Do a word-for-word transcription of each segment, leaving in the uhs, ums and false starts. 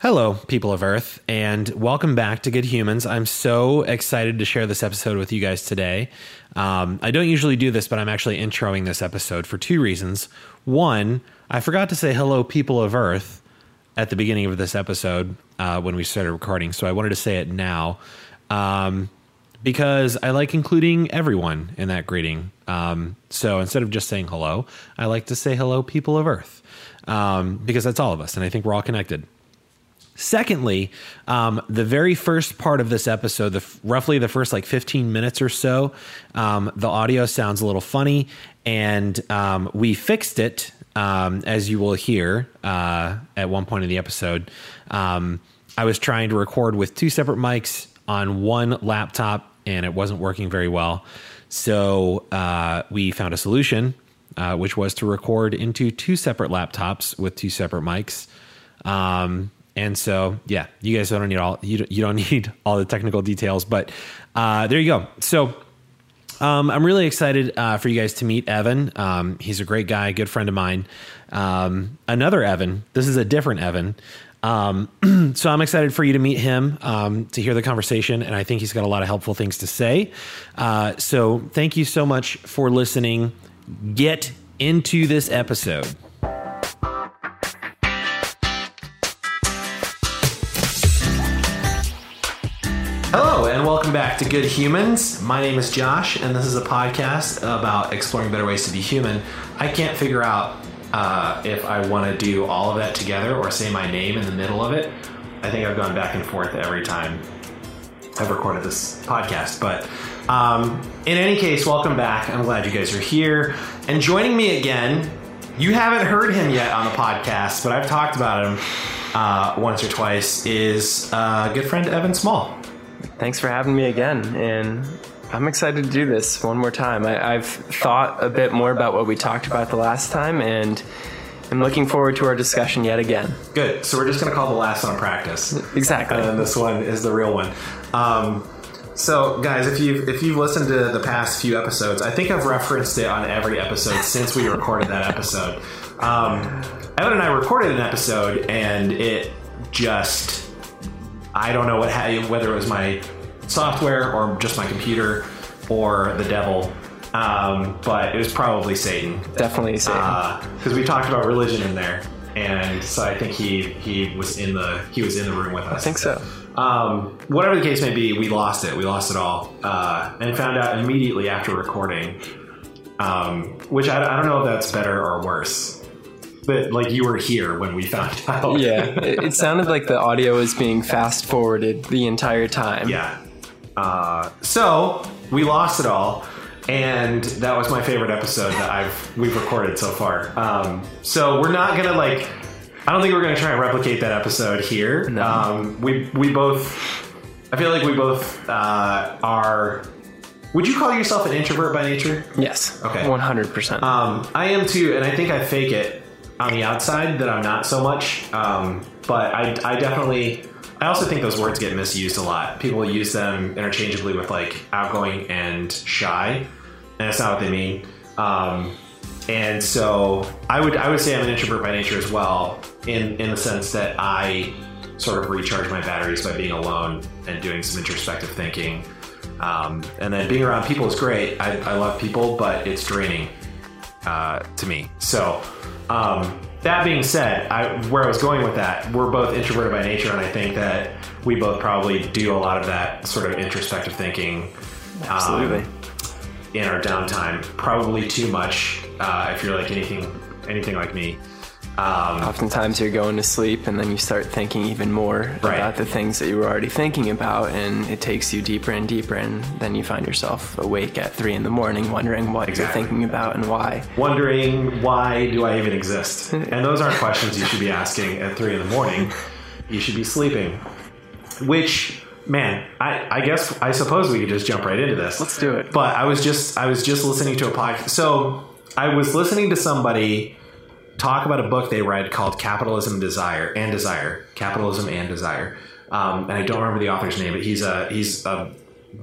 Hello, people of Earth, and welcome back to Good Humans. I'm so excited to share this episode with you guys today. Um, I don't usually do this, but I'm actually introing this episode for two reasons. One, I forgot to say hello, people of Earth, at the beginning of this episode uh, when we started recording, so I wanted to say it now um, because I like including everyone in that greeting. Um, so instead of just saying hello, I like to say hello, people of Earth, um, because that's all of us, and I think we're all connected. Secondly, um, the very first part of this episode, the f- roughly the first like fifteen minutes or so, um, the audio sounds a little funny, and um, we fixed it, um, as you will hear uh, at one point in the episode. Um, I was trying to record with two separate mics on one laptop, and it wasn't working very well. So uh, we found a solution, uh, which was to record into two separate laptops with two separate mics. Um And so, yeah, you guys don't need all you you don't need all the technical details, but uh, there you go. So um, I'm really excited uh, for you guys to meet Evan. Um, he's a great guy, good friend of mine. Um, another Evan. This is a different Evan. Um, so I'm excited for you to meet him, um, to hear the conversation. And I think he's got a lot of helpful things to say. Uh, so thank you so much for listening. Get into this episode. And welcome back to Good Humans. My name is Josh, and this is a podcast about exploring better ways to be human. I can't figure out uh, if I want to do all of that together or say my name in the middle of it. I think I've gone back and forth every time I've recorded this podcast. But um, in any case, welcome back. I'm glad you guys are here. And joining me again, you haven't heard him yet on the podcast, but I've talked about him uh, once or twice, is uh, good friend Evan Small. Thanks for having me again, and I'm excited to do this one more time. I, I've thought a bit more about what we talked about the last time, and I'm looking forward to our discussion yet again. Good. So we're just going to call the last one practice. Exactly. And then this one is the real one. Um, so, guys, if you've, if you've listened to the past few episodes, I think I've referenced it on every episode since we recorded that episode. Um, Evan and I recorded an episode, and it just... I don't know what whether it was my software or just my computer or the devil, um, but it was probably Satan. Definitely Satan. Because uh, we talked about religion in there, and so I think he, he was in the he was in the room with us. I think so. Um, whatever the case may be, we lost it. We lost it all, uh, and found out immediately after recording. Um, which I, I don't know if that's better or worse. But like you were here when we found out. Yeah, it, it sounded like the audio was being fast forwarded the entire time. Yeah. Uh, so we lost it all, and that was my favorite episode that I've we've recorded so far. Um, so we're not gonna like. I don't think we're gonna try and replicate that episode here. No. Um, we we both. I feel like we both uh, are. Would you call yourself an introvert by nature? Yes. Okay. One hundred percent. Um, I am too, and I think I fake it. On the outside that I'm not so much, um, but I, I definitely, I also think those words get misused a lot. People use them interchangeably with like outgoing and shy, and that's not what they mean. Um, and so I would I would say I'm an introvert by nature as well, in, in the sense that I sort of recharge my batteries by being alone and doing some introspective thinking. Um, and then being around people is great. I, I love people, but it's draining uh, to me. So... Um, that being said, I, where I was going with that, we're both introverted by nature, and I think that we both probably do a lot of that sort of introspective thinking um, absolutely in our downtime, probably too much uh, if you're like anything anything like me. Um, oftentimes you're going to sleep and then you start thinking even more right. about the things that you were already thinking about, and it takes you deeper and deeper, and then you find yourself awake at three in the morning wondering what exactly. you're thinking about and why. Wondering, why do I even exist? And those aren't questions you should be asking at three in the morning. You should be sleeping. Which, man, I, I guess, I suppose we could just jump right into this. Let's do it. But I was just, I was just listening to a podcast. So I was listening to somebody... talk about a book they read called Capitalism Desire and Desire, Capitalism and Desire. Um, and I don't remember the author's name, but he's a he's a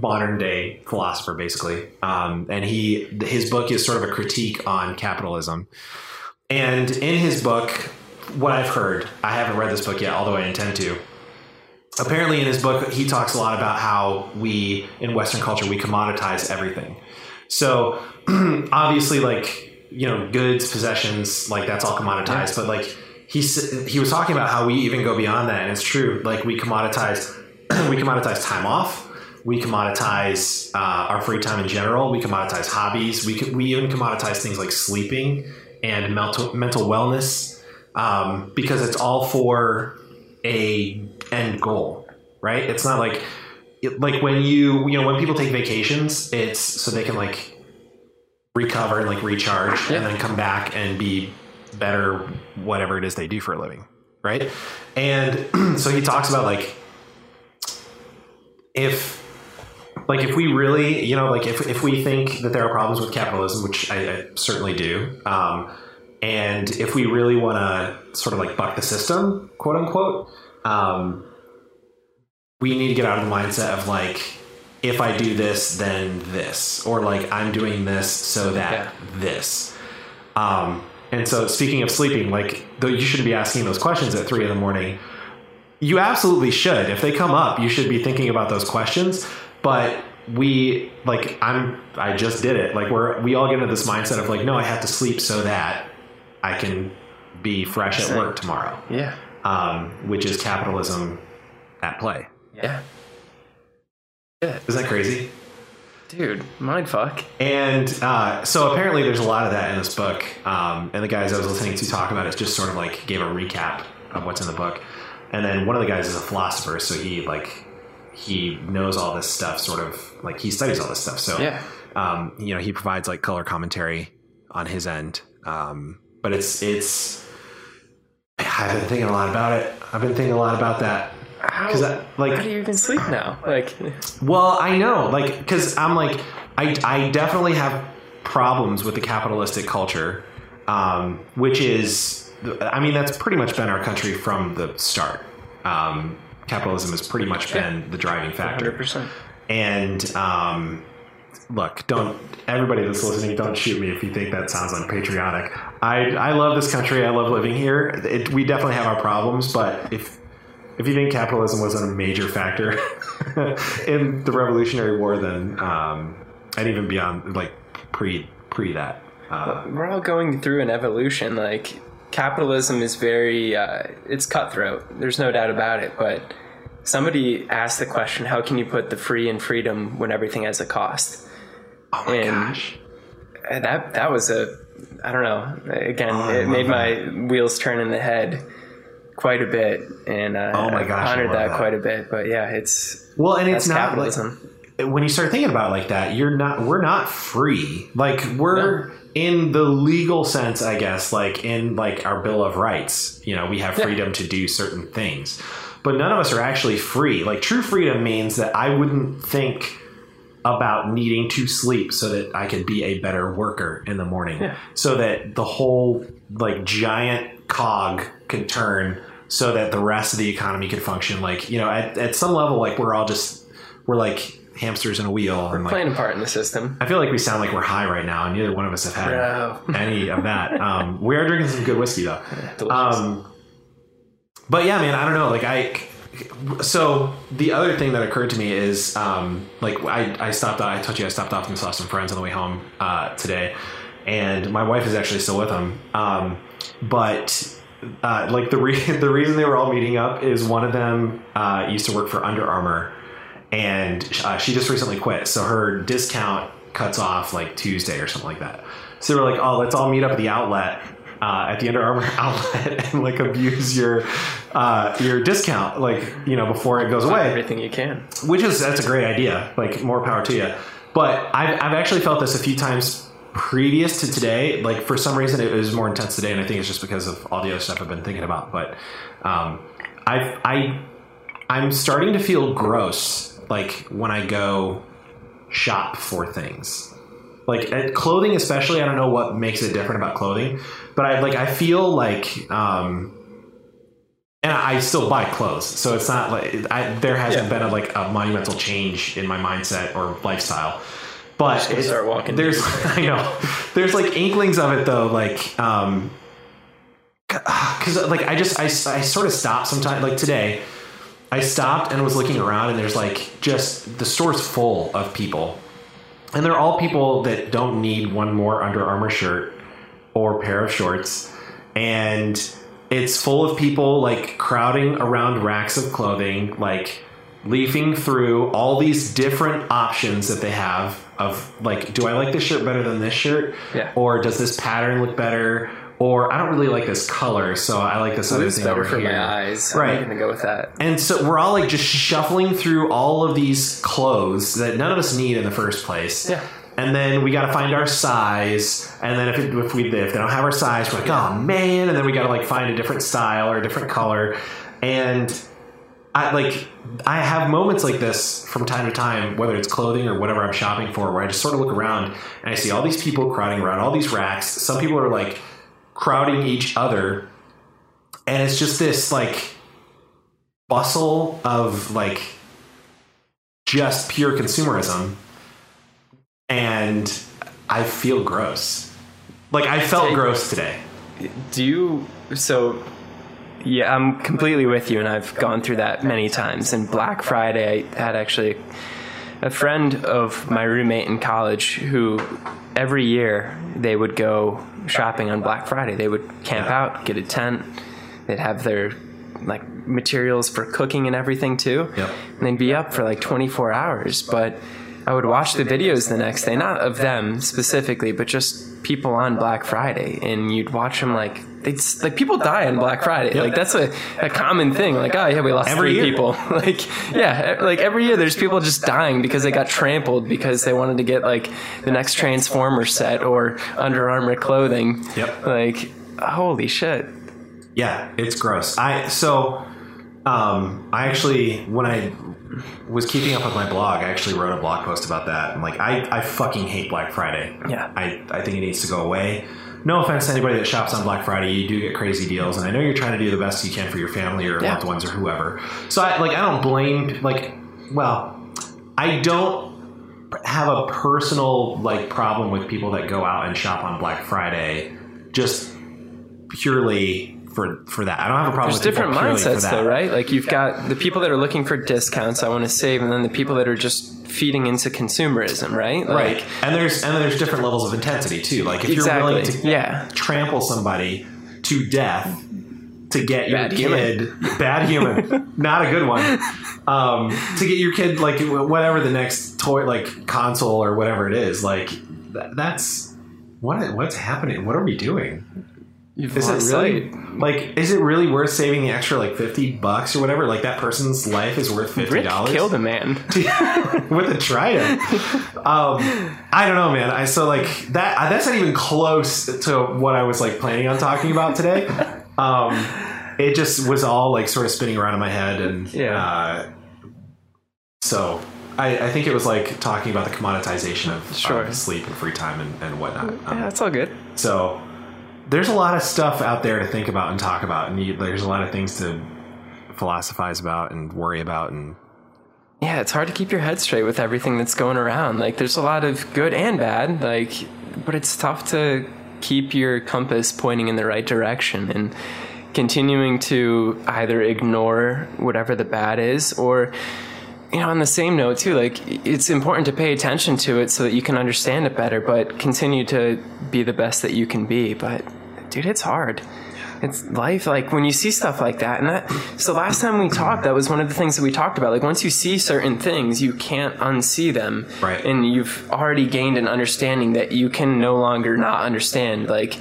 modern day philosopher, basically. Um, and he his book is sort of a critique on capitalism. And in his book, what I've heard, I haven't read this book yet, although I intend to. Apparently in his book, he talks a lot about how we, in Western culture, we commoditize everything. So obviously, like, you know, goods, possessions, like that's all commoditized. But like he he was talking about how we even go beyond that. And it's true. Like we commoditize, we commoditize time off. We commoditize uh, our free time in general. We commoditize hobbies. We we even commoditize things like sleeping and mental, mental wellness um, because it's all for a end goal, right? It's not like, it, like when you, you know, when people take vacations, it's so they can like recover and like recharge yeah. and then come back and be better, whatever it is they do for a living. Right. And so he talks about like, if like, if we really, you know, like if, if we think that there are problems with capitalism, which I, I certainly do. Um, and if we really want to sort of like buck the system, quote unquote, Um, we need to get out of the mindset of like, if I do this, then this, or like I'm doing this so that yeah. this. Um, and so speaking of sleeping, like though you shouldn't be asking those questions at three in the morning. You absolutely should. If they come up, you should be thinking about those questions. But we like, I'm, I just did it. Like we're, we all get into this mindset of like, no, I have to sleep so that I can be fresh at work tomorrow. Yeah. Um, which is capitalism at play. Yeah. yeah. Isn't that crazy? Dude, mindfuck. And uh, so apparently there's a lot of that in this book. Um, and the guys I was listening to talk about it just sort of like gave a recap of what's in the book. And then one of the guys is a philosopher. So he like, he knows all this stuff sort of like he studies all this stuff. So, yeah. um, you know, he provides like color commentary on his end. Um, but it's, it's, I've been thinking a lot about it. I've been thinking a lot about that. How, I, like, how do you even sleep now? Like, well, I know, like, because I'm like, I, I definitely have problems with the capitalistic culture, um, which is, I mean, that's pretty much been our country from the start. Um, capitalism has pretty much been the driving factor. one hundred percent. And um, look, don't everybody that's listening, don't shoot me if you think that sounds unpatriotic. I, I love this country. I love living here. It, we definitely have our problems, but if if you think capitalism wasn't a major factor in the Revolutionary War, then um, and even beyond, like pre pre that, uh, we're all going through an evolution. Like capitalism is very uh, it's cutthroat. There's no doubt about it. But somebody asked the question: how can you put the free in freedom when everything has a cost? Oh my and gosh! That that was a I don't know. Again, oh, it made that. my wheels turn in the head quite a bit, and uh, oh my gosh, I pondered that, that quite a bit. But yeah, it's well, and it's not capitalism. Like, when you start thinking about it like that, you're not. We're not free. Like we're no. in the legal sense, I guess. Like in like our Bill of Rights, you know, we have freedom yeah. to do certain things, but none of us are actually free. Like true freedom means that I wouldn't think about needing to sleep so that I could be a better worker in the morning yeah. so that the whole like giant cog could turn so that the rest of the economy could function. Like, you know, at, at some level, like we're all just, we're like hamsters in a wheel. We're and, like, playing a part in the system. I feel like we sound like we're high right now and neither one of us have had no. any of that. Um, we are drinking some good whiskey though. Um, but yeah, man, I don't know. Like I, So the other thing that occurred to me is, um, like I, I stopped, I told you I stopped off and saw some friends on the way home, uh, today, and my wife is actually still with them. Um, but, uh, like the re- the reason they were all meeting up is one of them, uh, used to work for Under Armour and uh, she just recently quit. So her discount cuts off like Tuesday or something like that. So they were like, oh, let's all meet up at the outlet. Uh, at the Under Armour outlet and like abuse your uh, your discount, like, you know, before it goes away. Everything you can, which is that's a great idea. Like more power to you. But I've, I've actually felt this a few times previous to today. Like for some reason it was more intense today, and I think it's just because of all the other stuff I've been thinking about. But um, I I I'm starting to feel gross like when I go shop for things. Like at clothing, especially, I don't know what makes it different about clothing, but I like, I feel like, um, and I still buy clothes. So it's not like I, there hasn't yeah. been a, like a monumental change in my mindset or lifestyle, but it, start walking there's, I know there's like inklings of it though. Like, um, because like I just I, I sort of stop sometimes. Like today, I stopped and was looking around, and there's like just the store's full of people, and they're all people that don't need one more Under Armour shirt or pair of shorts, and it's full of people like crowding around racks of clothing, like leafing through all these different options that they have of like, do I like this shirt better than this shirt? Yeah. Or does this pattern look better? Or I don't really like this color, so I like this other thing over here. It's better for my eyes. Right. I'm not going to go with that. And so we're all like just shuffling through all of these clothes that none of us need in the first place. Yeah. And then we got to find our size. And then if it, if we if they don't have our size, we're like, oh man. And then we got to like find a different style or a different color. And I like I have moments like this from time to time, whether it's clothing or whatever I'm shopping for, where I just sort of look around and I see all these people crowding around all these racks. Some people are like crowding each other, and it's just this like bustle of like just pure consumerism. And I feel gross. Like I felt Take, gross today. Do you, so yeah, I'm completely with you, and I've gone through that many times. And Black Friday, I had actually a friend of my roommate in college who every year they would go shopping on Black Friday. They would camp out, get a tent. They'd have their like materials for cooking and everything too. Yep. And they'd be up for like twenty-four hours. But I would watch the videos the next day, not of them specifically, but just people on Black Friday. And you'd watch them like, it's like people die on Black Friday. Like that's a, a common thing. Like, oh yeah, we lost every three year. people. Like, yeah, like every year there's people just dying because they got trampled because they wanted to get like the next Transformer set or Under Armour clothing. Yep. Like, holy shit. Yeah, it's gross. I, so, um, I actually, when I was keeping up with my blog, I actually wrote a blog post about that. I'm like, I, I fucking hate Black Friday. Yeah. I, I think it needs to go away. No offense to anybody that shops on Black Friday. You do get crazy deals, and I know you're trying to do the best you can for your family or yeah. loved ones or whoever. So I like I don't blame like well, I don't have a personal like problem with people that go out and shop on Black Friday just purely For, for that. I don't have a problem There's with different mindsets though, right? Like you've got the people that are looking for discounts, I want to save, and then the people that are just feeding into consumerism, right? Like, right. And there's and there's different levels of intensity too. Like if exactly. you're willing to yeah. trample somebody to death to get bad your kid human. bad human, not a good one. Um, to get your kid like whatever the next toy like console or whatever it is, like th- that's what what's happening. What are we doing? You've is it really sight. like is it really worth saving the extra like fifty bucks or whatever? Like that person's life is worth fifty dollars. Killed a man with a trident. um I don't know, man. I so like that that's not even close to what I was like planning on talking about today. Um it just was all like sort of spinning around in my head, and yeah. uh so I, I think it was like talking about the commoditization of, sure. of sleep and free time and, and whatnot. Um, yeah, that's all good. So there's a lot of stuff out there to think about and talk about, and you, there's a lot of things to philosophize about and worry about, and yeah, it's hard to keep your head straight with everything that's going around. Like, there's a lot of good and bad, like, but it's tough to keep your compass pointing in the right direction, and continuing to either ignore whatever the bad is, or, you know, on the same note too, like, it's important to pay attention to it so that you can understand it better, but continue to be the best that you can be. But dude, it's hard. It's life. Like when you see stuff like that, and that, so last time we talked, that was one of the things that we talked about. Like once you see certain things, you can't unsee them. Right. And you've already gained an understanding that you can no longer not understand. Like,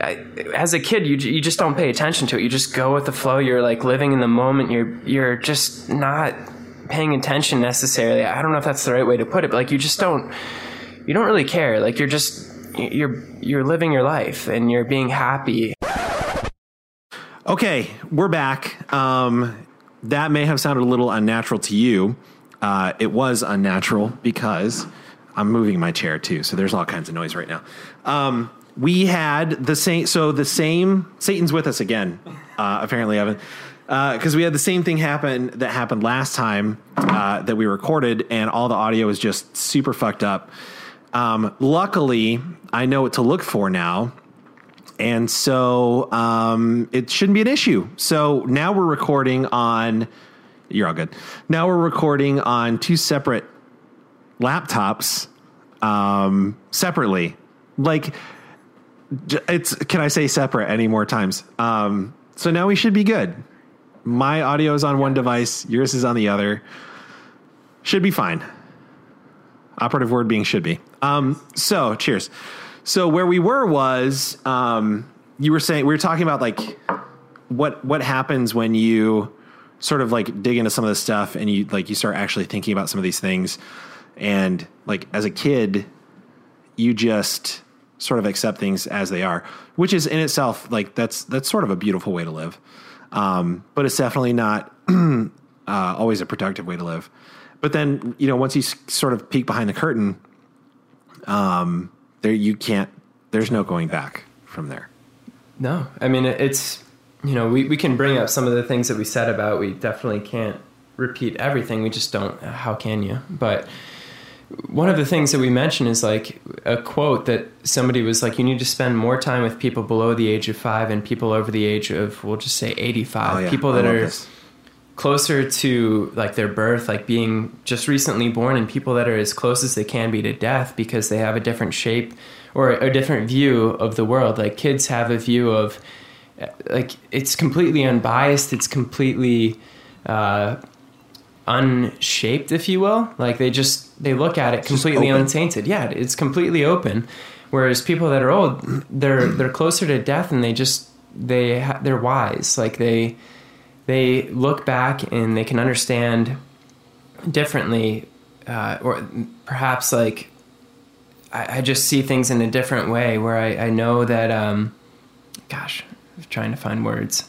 I, as a kid, you you just don't pay attention to it. You just go with the flow. You're like living in the moment. You're, you're just not paying attention necessarily. I don't know if that's the right way to put it, but like you just don't, you don't really care. Like you're just, you're, you're living your life and you're being happy. Okay. We're back. Um, that may have sounded a little unnatural to you. Uh, it was unnatural because I'm moving my chair too. So there's all kinds of noise right now. Um, we had the same, so the same Satan's with us again, uh, apparently, Evan. Because uh, we had the same thing happen that happened last time uh, that we recorded, and all the audio was just super fucked up. Um, luckily, I know what to look for now, And so um, it shouldn't be an issue. So now we're recording on, you're all good. Now we're recording on two separate laptops um, separately. Like it's, can I say separate any more times? Um, so now we should be good. My audio is on one device. Yours is on the other. Should be fine. Operative word being should be. Um, so cheers. So where we were was, um, you were saying, we were talking about like what, what happens when you sort of like dig into some of this stuff and you like, you start actually thinking about some of these things. And like, as a kid, you just sort of accept things as they are, which is in itself, like that's, that's sort of a beautiful way to live. Um, but it's definitely not, uh, always a productive way to live. But then, you know, once you s- sort of peek behind the curtain, um, there, you can't, there's no going back from there. No, I mean, it's, you know, we, we can bring up some of the things that we said about, we definitely can't repeat everything. We just don't, how can you? But one of the things that we mentioned is like a quote that somebody was like, you need to spend more time with people below the age of five and people over the age of, we'll just say eighty-five, oh, yeah. people that are this. Closer to like their birth, like being just recently born, and people that are as close as they can be to death because they have a different shape or a different view of the world. Like kids have a view of like, it's completely unbiased. It's completely, uh, unshaped, if you will. Like they just, they look at it completely untainted. Yeah. It's completely open. Whereas people that are old, they're, they're closer to death and they just, they, ha- they're wise. Like they, They look back and they can understand differently, uh, or perhaps like I, I just see things in a different way where I, I know that, um, gosh, I'm trying to find words.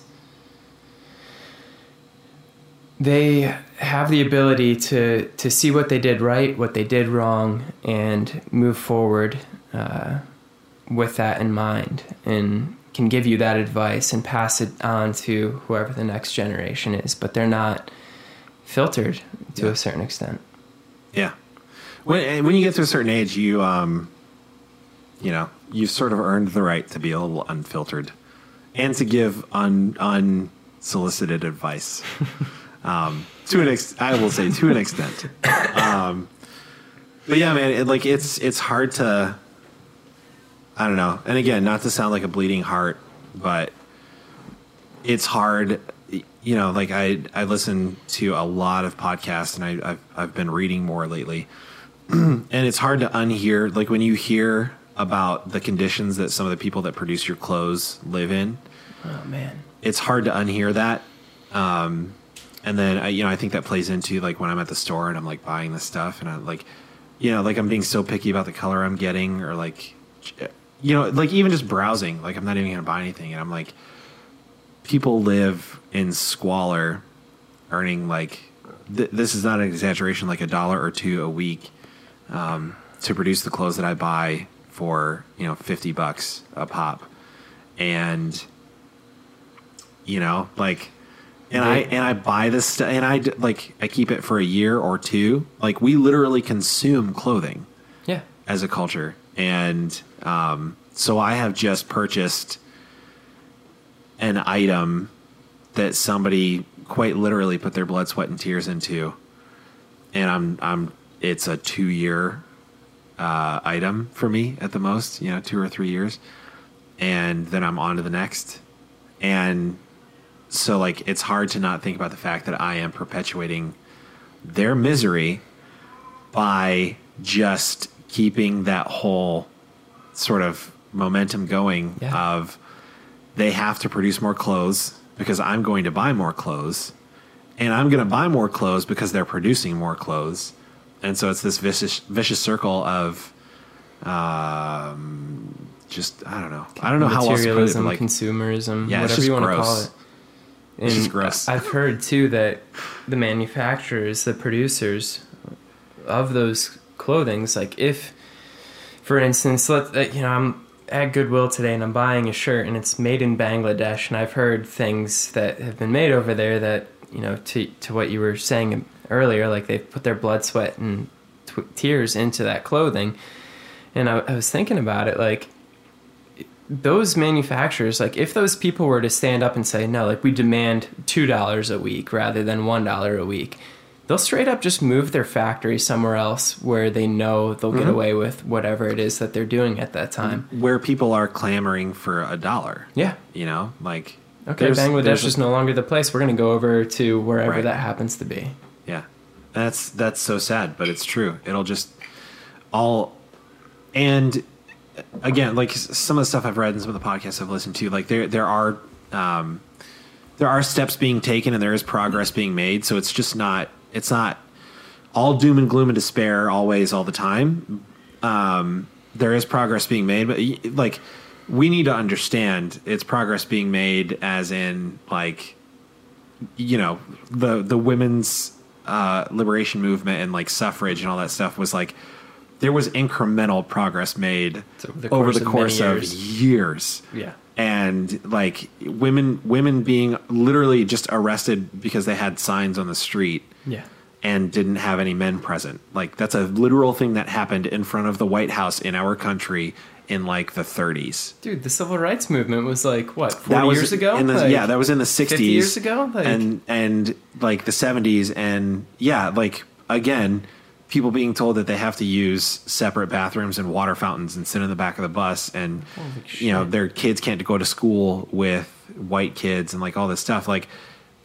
They have the ability to, to see what they did right, what they did wrong, and move forward uh, with that in mind. And can give you that advice and pass it on to whoever the next generation is, but they're not filtered to yeah. a certain extent. Yeah. When, when you get to a certain age, you, um, you know, you've sort of earned the right to be a little unfiltered and to give un, unsolicited advice. um, to an ex- I will say to an extent. Um, but yeah, man, it, like it's, it's hard to, I don't know. And again, not to sound like a bleeding heart, but it's hard. You know, like I, I listen to a lot of podcasts and I, I've, I've been reading more lately and it's hard to unhear. Like when you hear about the conditions that some of the people that produce your clothes live in, oh man, it's hard to unhear that. Um, and then I, you know, I think that plays into like when I'm at the store and I'm like buying this stuff and I'm like, you know, like I'm being so picky about the color I'm getting or like, you know, like even just browsing, like I'm not even going to buy anything. And I'm like, people live in squalor earning like, th- this is not an exaggeration, like a dollar or two a week um, to produce the clothes that I buy for, you know, fifty bucks a pop. And, you know, like, and I, and I buy this stuff and I like, I keep it for a year or two. Like we literally consume clothing yeah, as a culture. And, um, so I have just purchased an item that somebody quite literally put their blood, sweat, and tears into. And I'm, I'm, it's a two year, uh, item for me at the most, you know, two or three years. And then I'm on to the next. And so like, it's hard to not think about the fact that I am perpetuating their misery by just keeping that whole sort of momentum going yeah. of they have to produce more clothes because I'm going to buy more clothes and I'm going to buy more clothes because they're producing more clothes. And so it's this vicious, vicious circle of, um, just, I don't know. I don't know how else to put it. Like, consumerism, yeah, whatever you want to call it. And it's just gross. I've heard too that the manufacturers, the producers of those clothings, like if for instance let you know I'm at Goodwill today and I'm buying a shirt and it's made in Bangladesh, and I've heard things that have been made over there that, you know, to to what you were saying earlier, like they've put their blood, sweat, and t- tears into that clothing. And I, I was thinking about it, like those manufacturers, like if those people were to stand up and say, no, like we demand two dollars a week rather than one dollar a week, they'll straight up just move their factory somewhere else where they know they'll mm-hmm. get away with whatever it is that they're doing at that time. Where people are clamoring for a dollar. Yeah. You know, like... Okay, there's, Bangladesh there's a, is no longer the place. We're going to go over to wherever right. that happens to be. Yeah. That's that's so sad, but it's true. It'll just all... And again, like some of the stuff I've read and some of the podcasts I've listened to, like there there are... Um, there are steps being taken and there is progress being made, so it's just not... It's not all doom and gloom and despair always, all the time. Um, there is progress being made, but like we need to understand it's progress being made as in like, you know, the, the women's uh, liberation movement and like suffrage and all that stuff was like, there was incremental progress made so the over the course of, of years. years. Yeah. And like women, women being literally just arrested because they had signs on the street. Yeah. And didn't have any men present. Like that's a literal thing that happened in front of the White House in our country in like the thirties. Dude, the civil rights movement was like what, forty was years ago? The, like, yeah, that was in the sixties. fifty years ago? Like, and and like the seventies, and yeah, like again, people being told that they have to use separate bathrooms and water fountains and sit in the back of the bus, and you know, their kids can't go to school with white kids and like all this stuff. Like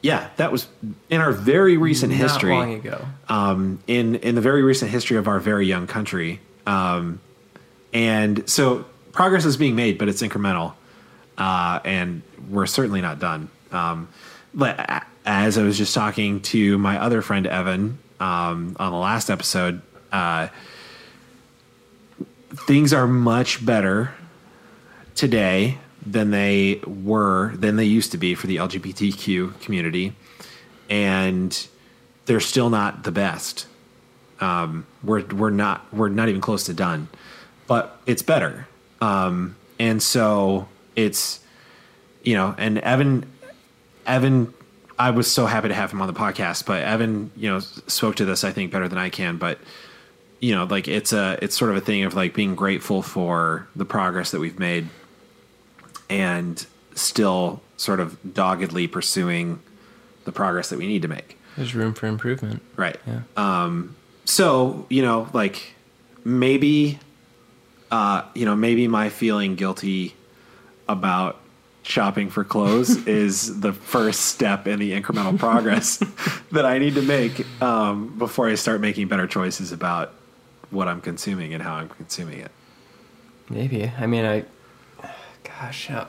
yeah, that was in our very recent Not history. Not long ago. Um, in, in the very recent history of our very young country. Um, and so progress is being made, but it's incremental. Uh, and we're certainly not done. Um, but as I was just talking to my other friend, Evan, um, on the last episode, uh, things are much better today than they were, than they used to be for the L G B T Q community. And they're still not the best. Um, we're, we're not, we're not even close to done, but it's better. Um, and so it's, you know, and Evan, Evan, I was so happy to have him on the podcast, but Evan, you know, spoke to this, I think, better than I can, but you know, like it's a, it's sort of a thing of like being grateful for the progress that we've made, and still sort of doggedly pursuing the progress that we need to make. There's room for improvement. Right. Yeah. Um, so, you know, like maybe, uh, you know, maybe my feeling guilty about shopping for clothes is the first step in the incremental progress that I need to make um, before I start making better choices about what I'm consuming and how I'm consuming it. Maybe. I mean, I, Gosh, how,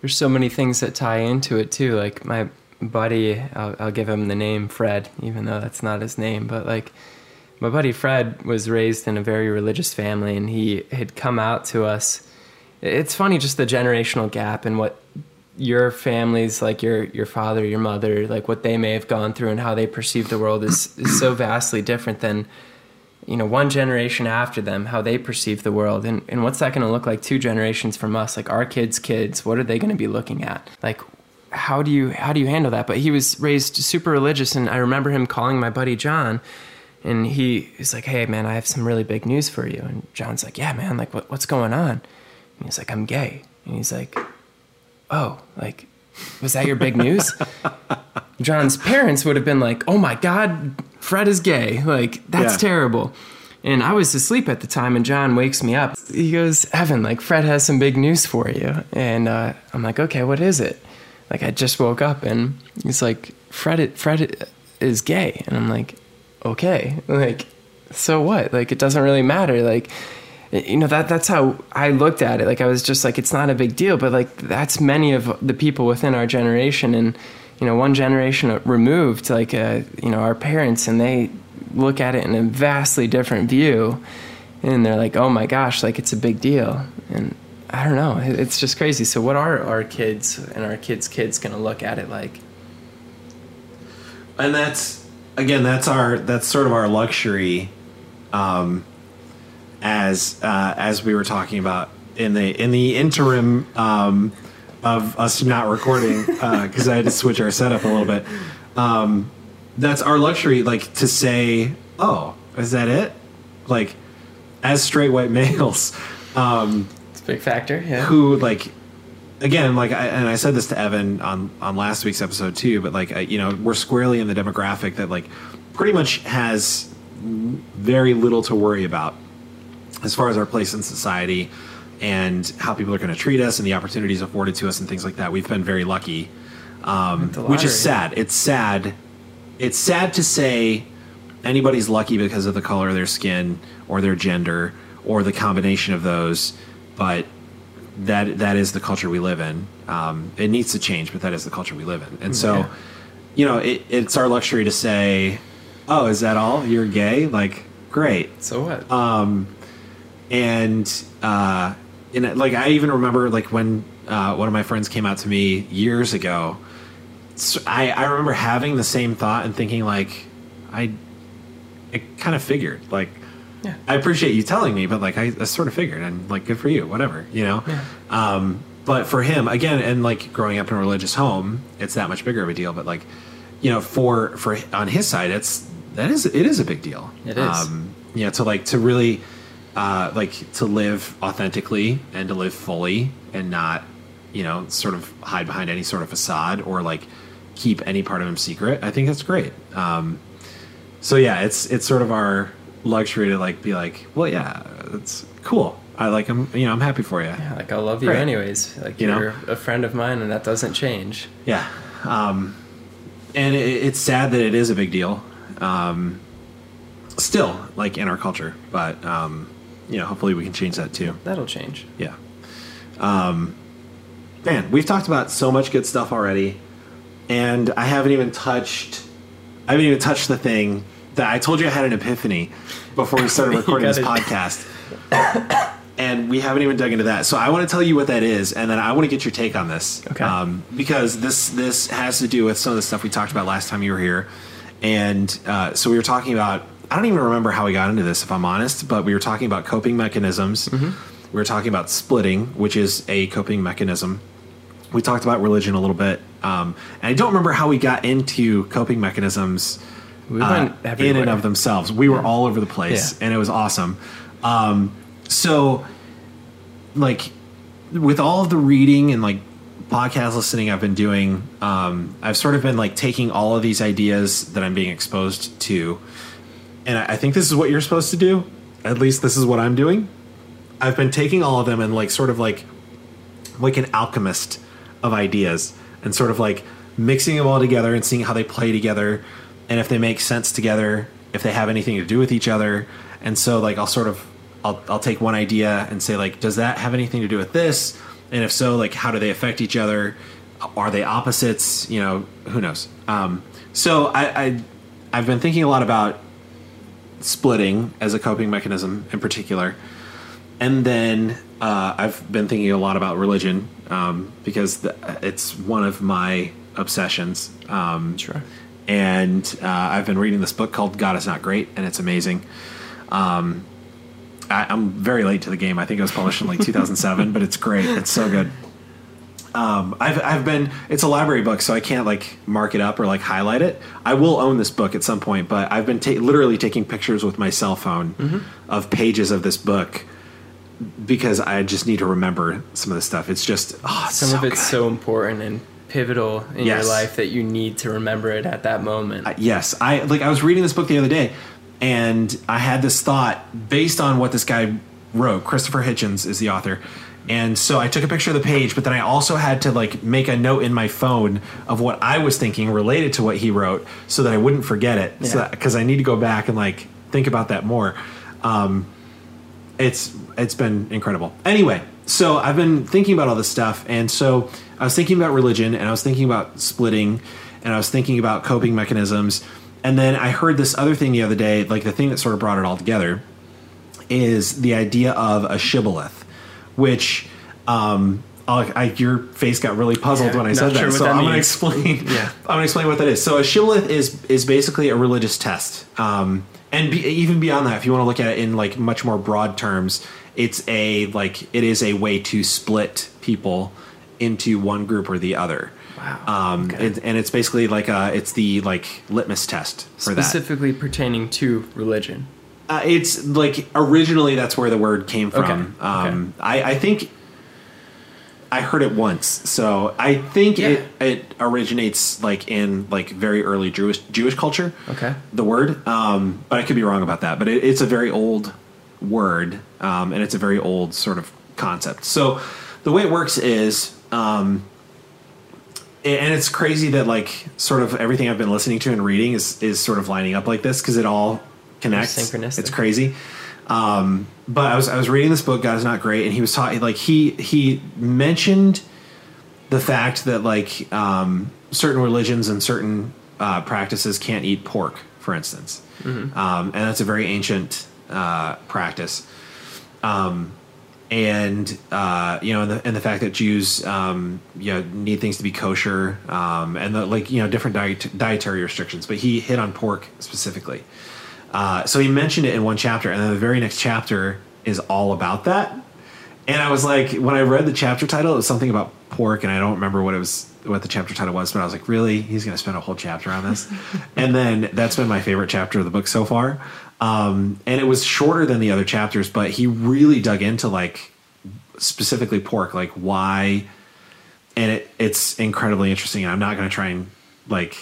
there's so many things that tie into it too. Like my buddy, I'll, I'll give him the name Fred, even though that's not his name. But like my buddy Fred was raised in a very religious family, and he had come out to us. It's funny, just the generational gap and what your families, like your your father, your mother, like what they may have gone through and how they perceive the world is, is so vastly different than, you know, one generation after them, how they perceive the world. And, and what's that going to look like two generations from us? Like our kids' kids, what are they going to be looking at? Like, how do you, how do you handle that? But he was raised super religious. And I remember him calling my buddy, John, and he was like, hey man, I have some really big news for you. And John's like, yeah, man, like what, what's going on? And he's like, I'm gay. And he's like, oh, like, was that your big news? John's parents would have been like, oh my God, Fred is gay. Like, that's yeah. terrible. And I was asleep at the time, and John wakes me up. He goes, Evan, like, Fred has some big news for you. And uh, I'm like, okay, what is it? Like, I just woke up, and he's like, Fred, Fred is gay. And I'm like, okay, like, so what? Like, it doesn't really matter. Like, you know, that that's how I looked at it. Like, I was just like, it's not a big deal, but like, that's many of the people within our generation. And you know, one generation removed, like, uh, you know, our parents, and they look at it in a vastly different view, and they're like, oh my gosh, like it's a big deal. And I don't know, it's just crazy. So what are our kids and our kids' kids going to look at it like? And that's, again, that's our, that's sort of our luxury, um, as, uh, as we were talking about in the, in the interim, um, of us not recording because uh, I had to switch our setup a little bit. Um, that's our luxury, like to say, "Oh, is that it?" Like, as straight white males, um, big factor, yeah. Who, like, again, like, I, and I said this to Evan on, on last week's episode too, but like, I, you know, we're squarely in the demographic that like pretty much has very little to worry about as far as our place in society and how people are going to treat us and the opportunities afforded to us and things like that. We've been very lucky, um, lottery, which is sad. Yeah. It's sad. It's sad to say anybody's lucky because of the color of their skin or their gender or the combination of those. But that, that is the culture we live in. Um, it needs to change, but that is the culture we live in. And so, yeah. you know, it, it's our luxury to say, oh, is that all? You're gay? Like, great. So what? Um, and, uh, and like, I even remember like when, uh, one of my friends came out to me years ago, so I, I remember having the same thought and thinking like, I, I kind of figured like, yeah. I appreciate you telling me, but like, I, I sort of figured and like, good for you, whatever, you know? Yeah. Um, but for him again, and like growing up in a religious home, it's that much bigger of a deal, but like, you know, for, for on his side, it's, that is, it is a big deal. It is. Um, you know, to like, to really, uh, like to live authentically and to live fully and not, you know, sort of hide behind any sort of facade or like keep any part of him secret. I think that's great. Um, so yeah, it's, it's sort of our luxury to like, be like, well, yeah, it's cool. I like, I'm, you know, I'm happy for you. Yeah, like I love you great. Anyways, like you you're know? a friend of mine and that doesn't change. Yeah. Um, and it, it's sad that it is a big deal. Um, still like in our culture, but, um, you know, hopefully we can change that too. That'll change. Yeah. Um, man, we've talked about so much good stuff already, and I haven't even touched, I haven't even touched the thing that I told you I had an epiphany before we started recording this it. podcast, and we haven't even dug into that. So I want to tell you what that is, and then I want to get your take on this, okay. um, because this this has to do with some of the stuff we talked about last time you were here, and uh, so we were talking about, I don't even remember how we got into this, if I'm honest, but we were talking about coping mechanisms. Mm-hmm. We were talking about splitting, which is a coping mechanism. We talked about religion a little bit. Um, and I don't remember how we got into coping mechanisms we went uh, everywhere. in and of themselves. We were all over the place, yeah. and it was awesome. Um, so, like, with all of the reading and, like, podcast listening I've been doing, um, I've sort of been, like, taking all of these ideas that I'm being exposed to. And I, I think this is what you're supposed to do. At least this is what I'm doing. I've been taking all of them and, like, sort of, like, like an alchemist of ideas and sort of like mixing them all together and seeing how they play together and if they make sense together, if they have anything to do with each other. And so like I'll sort of I'll I'll take one idea and say like, does that have anything to do with this? And if so, like how do they affect each other? Are they opposites? You know, who knows? Um, so I, I I've been thinking a lot about splitting as a coping mechanism in particular. And then uh, I've been thinking a lot about religion um, because the, it's one of my obsessions. Um, sure. And uh, I've been reading this book called God Is Not Great, and it's amazing. Um, I, I'm very late to the game. I think it was published in like two thousand seven, but it's great. It's so good. Um, I've I've been. It's a library book, so I can't like mark it up or like highlight it. I will own this book at some point, but I've been ta- literally taking pictures with my cell phone mm-hmm. of pages of this book. Because I just need to remember some of this stuff. It's just oh, it's some so of it's good. so important and pivotal in yes. your life that you need to remember it at that moment. Uh, yes, I like I was reading this book the other day, and I had this thought based on what this guy wrote. Christopher Hitchens is the author, and so I took a picture of the page. But then I also had to like make a note in my phone of what I was thinking related to what he wrote, so that I wouldn't forget it. Because yeah. so I need to go back and like think about that more. Um, it's It's been incredible. Anyway, so I've been thinking about all this stuff. And so I was thinking about religion, and I was thinking about splitting, and I was thinking about coping mechanisms. And then I heard this other thing the other day, like the thing that sort of brought it all together is the idea of a shibboleth, which um, I, your face got really puzzled yeah, when I said sure that. So that I'm going to explain, yeah. I'm going to explain what that is. So a shibboleth is, is basically a religious test. Um, and be, even beyond that, if you want to look at it in like much more broad terms, it's a like it is a way to split people into one group or the other. Wow. Um, okay. and, and it's basically like a, it's the like litmus test for that. Specifically pertaining to religion. Uh, it's like originally that's where the word came from. Okay. Um, okay. I, I think I heard it once, so I think yeah. it, it originates like in like very early Jewish Jewish culture. Okay, the word, um, but I could be wrong about that. But it, it's a very old word, um, and it's a very old sort of concept. So the way it works is, um, and it's crazy that like sort of everything I've been listening to and reading is is sort of lining up like this because it all connects. Synchronistic. It's crazy. Um, but I was, I was reading this book, God Is Not Great. And he was talking, like he, he mentioned the fact that like, um, certain religions and certain, uh, practices can't eat pork, for instance. Mm-hmm. Um, and that's a very ancient, uh, practice. Um, and, uh, you know, and the, and the fact that Jews, um, you know, need things to be kosher, um, and the, like, you know, different diet, dietary restrictions, but he hit on pork specifically. Uh, so he mentioned it in one chapter, and then the very next chapter is all about that. And I was like, when I read the chapter title, it was something about pork, and I don't remember what it was, what the chapter title was, but I was like, really? He's going to spend a whole chapter on this? And then that's been my favorite chapter of the book so far. Um, and it was shorter than the other chapters, but he really dug into like specifically pork, like why, and it, it's incredibly interesting. And I'm not going to try and like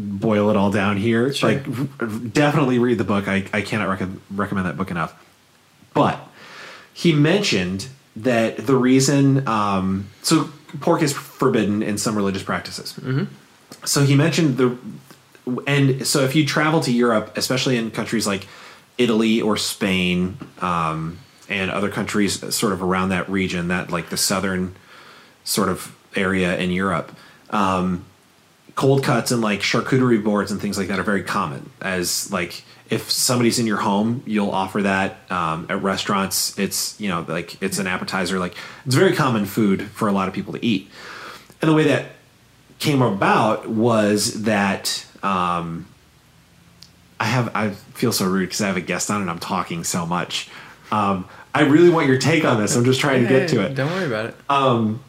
boil it all down here. Sure. Like r- definitely read the book. I, I cannot rec- recommend that book enough, but he mentioned that the reason, um, so pork is forbidden in some religious practices. Mm-hmm. So he mentioned the, and so if you travel to Europe, especially in countries like Italy or Spain, um, and other countries sort of around that region, that like the southern sort of area in Europe, um, cold cuts and like charcuterie boards and things like that are very common. As like if somebody's in your home, you'll offer that. Um, at restaurants, it's, you know, like it's an appetizer. Like it's very common food for a lot of people to eat. And the way that came about was that um, I have I feel so rude because I have a guest on and I'm talking so much. Um, I really want your take on this. I'm just trying to get to it. Don't worry about it. Um,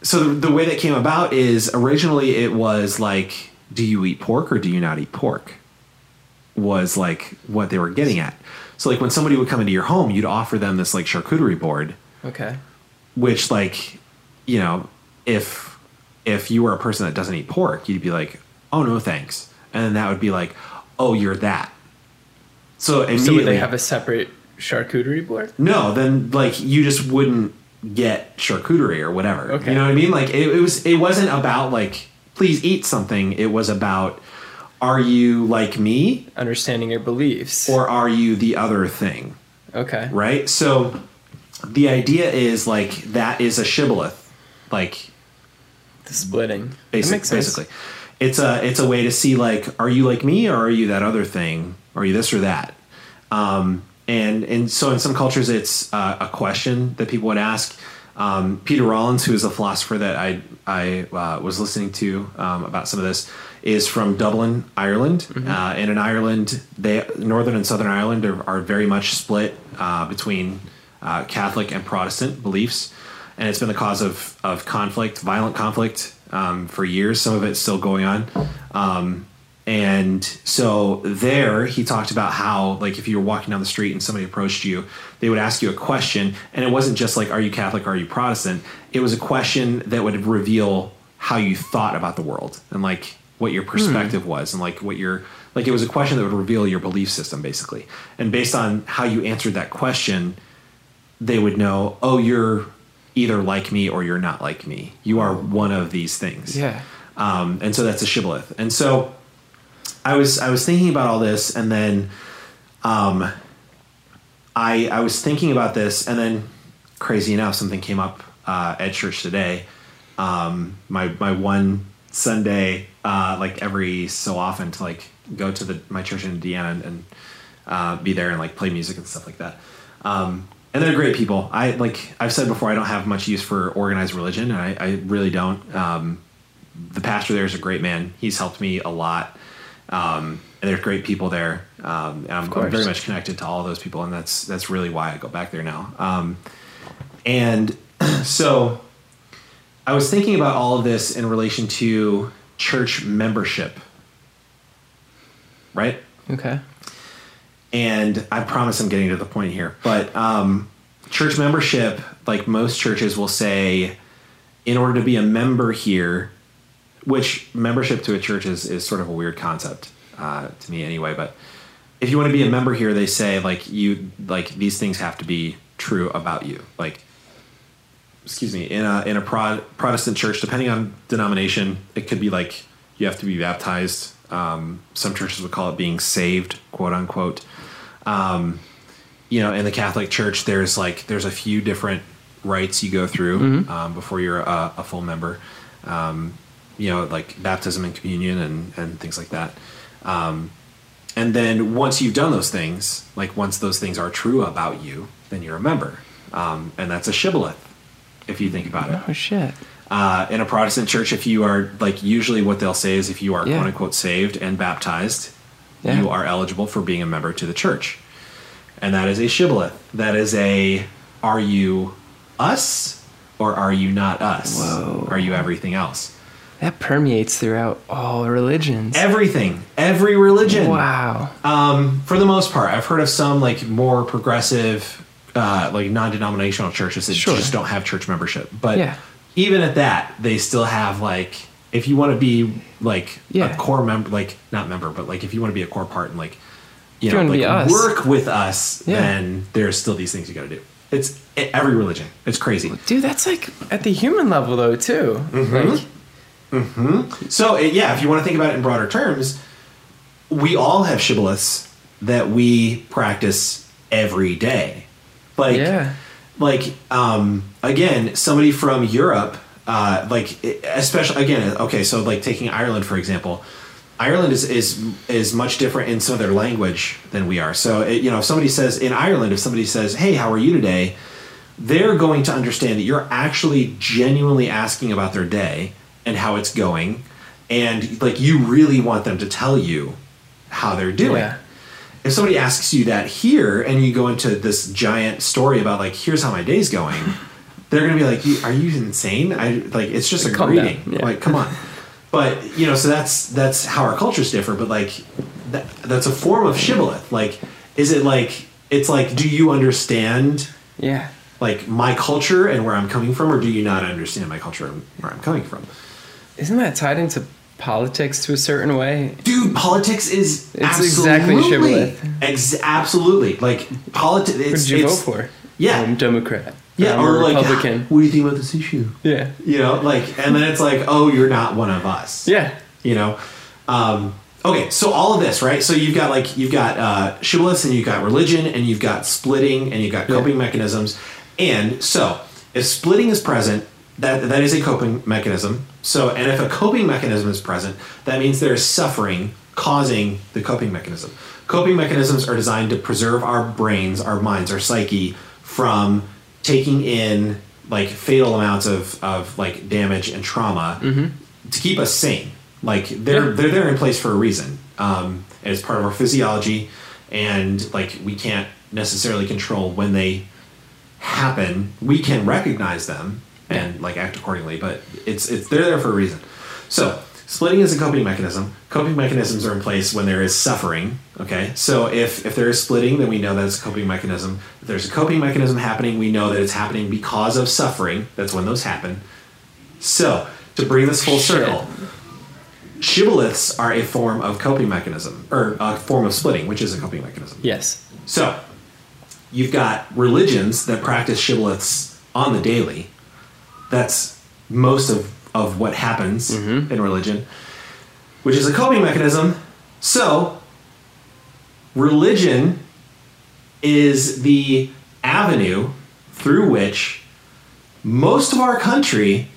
So the, the way that came about is originally it was like, do you eat pork or do you not eat pork? Was like what they were getting at. So like when somebody would come into your home, you'd offer them this like charcuterie board. Okay. Which like, you know, if if you were a person that doesn't eat pork, you'd be like, oh, no, thanks. And then that would be like, oh, you're that. So immediately. So would they have a separate charcuterie board? No, then like you just wouldn't get charcuterie or whatever. Okay. You know what I mean? Like it, it was, it wasn't about like, please eat something. It was about, are you like me? Understanding your beliefs. Or are you the other thing? Okay. Right. So the idea is like, that is a shibboleth, like the splitting. Basic, makes sense. Basically it's a, it's a way to see like, are you like me or are you that other thing? Are you this or that? Um, And and so in some cultures, it's uh, a question that people would ask. Um, Peter Rollins, who is a philosopher that I I uh, was listening to um, about some of this, is from Dublin, Ireland. Mm-hmm. Uh, and in Ireland, they Northern and Southern Ireland are, are very much split uh, between uh, Catholic and Protestant beliefs. And it's been the cause of, of conflict, violent conflict um, for years. Some of it's still going on. Um And so there he talked about how, like, if you were walking down the street and somebody approached you, they would ask you a question. And it wasn't just like, are you Catholic? Are you Protestant? It was a question that would reveal how you thought about the world and like what your perspective hmm. was. And like what your, like, it was a question that would reveal your belief system, basically. And based on how you answered that question, they would know, oh, you're either like me or you're not like me. You are one of these things. Yeah. Um, and so that's a shibboleth. And so I was I was thinking about all this, and then um, I I was thinking about this, and then crazy enough, something came up uh, at church today. Um, my my one Sunday, uh, like every so often, to like go to the my church in Indiana and, and uh, be there and like play music and stuff like that. Um, and they're great people. I like I've said before, I don't have much use for organized religion, and I, I really don't. Um, the pastor there is a great man. He's helped me a lot. Um, and there's great people there. Um, and I'm, I'm very much connected to all of those people. And that's, that's really why I go back there now. Um, and so I was thinking about all of this in relation to church membership. Right. Okay. And I promise I'm getting to the point here, but um, church membership, like most churches will say, in order to be a member here, which membership to a church is, is sort of a weird concept uh, to me anyway. But if you want to be a member here, they say like you like these things have to be true about you. Like, excuse me, in a in a Pro- Protestant church, depending on denomination, it could be like you have to be baptized. Um, some churches would call it being saved, quote unquote. Um, you know, in the Catholic Church, there's like there's a few different rites you go through mm-hmm. um, before you're a, a full member. Um, you know, like baptism and communion and, and things like that. Um, and then once you've done those things, like once those things are true about you, then you're a member. Um, and that's a shibboleth, if you think about it. Oh, shit. Uh, in a Protestant church, if you are, like, usually what they'll say is if you are, yeah. quote-unquote, saved and baptized, yeah. you are eligible for being a member to the church. And that is a shibboleth. That is a, are you us or are you not us? Whoa. Are you everything else? That permeates throughout all religions. Everything. Every religion. Wow. Um, for the most part. I've heard of some, like, more progressive, uh, like, non-denominational churches that sure. just don't have church membership. But... yeah. Even at that, they still have, like, if you want to be, like, yeah. a core member, like, not member, but, like, if you want to be a core part and, like, you if know, you like, work with us, yeah. then there's still these things you got to do. It's it, every religion. It's crazy. Dude, that's, like, at the human level, though, too. Mm-hmm. Like, mm-hmm. So, yeah, if you want to think about it in broader terms, we all have shibboleths that we practice every day. Like, yeah. Like, um, again, somebody from Europe, uh, like, especially, again, okay, so, like, taking Ireland, for example, Ireland is is, is much different in some of their language than we are. So, it, you know, if somebody says, in Ireland, if somebody says, hey, how are you today, they're going to understand that you're actually genuinely asking about their day and how it's going, and, like, you really want them to tell you how they're doing. Yeah. If somebody asks you that here and you go into this giant story about like, here's how my day's going, they're going to be like, you, are you insane? I like, it's just like, a greeting. Yeah. Like, come on. But you know, so that's, that's how our cultures differ. But like, that, that's a form of shibboleth. Like, is it like, it's like, do you understand yeah. like my culture and where I'm coming from, or do you not understand my culture and where I'm coming from? Isn't that tied into politics to a certain way? Dude, politics is it's absolutely exactly shibboleth. Ex- absolutely. Like, politics... What did you vote for? Yeah. I'm Democrat. Yeah, I'm or Republican. Like, what do you think about this issue? Yeah. You know, like, and then it's like, oh, you're not one of us. Yeah. You know? Um, okay, so all of this, right? So you've got, like, you've got uh, shibboleths, and you've got religion, and you've got splitting, and you've got coping yeah. mechanisms. And so, if splitting is present... That that is a coping mechanism. So, and if a coping mechanism is present, that means there is suffering causing the coping mechanism. Coping mechanisms are designed to preserve our brains, our minds, our psyche from taking in like fatal amounts of, of like damage and trauma mm-hmm. to keep us sane. Like they're yeah. they're there in place for a reason. Um, and it's part of our physiology, and like we can't necessarily control when they happen. We can recognize them and like act accordingly, but it's it's they're there for a reason. So splitting is a coping mechanism. Coping mechanisms are in place when there is suffering. Okay, so if if there is splitting, then we know that it's a coping mechanism. If there's a coping mechanism happening, we know that it's happening because of suffering. That's when those happen. So to bring this full circle, shibboleths are a form of coping mechanism, or a form of splitting, which is a coping mechanism. Yes. So you've got religions that practice shibboleths on the daily. That's most of, of what happens mm-hmm. in religion, which is a coping mechanism. So, religion is the avenue through which most of our country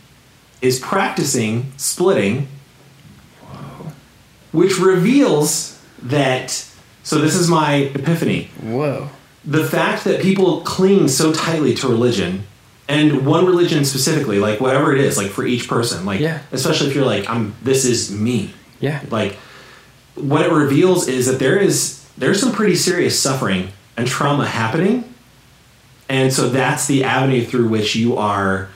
is practicing splitting, whoa. Which reveals that... So this is my epiphany. Whoa. The fact that people cling so tightly to religion... And one religion specifically, like whatever it is, like for each person, like yeah. especially if you're like, I'm this is me. Yeah. Like what it reveals is that there is there's some pretty serious suffering and trauma happening. And so that's the avenue through which you are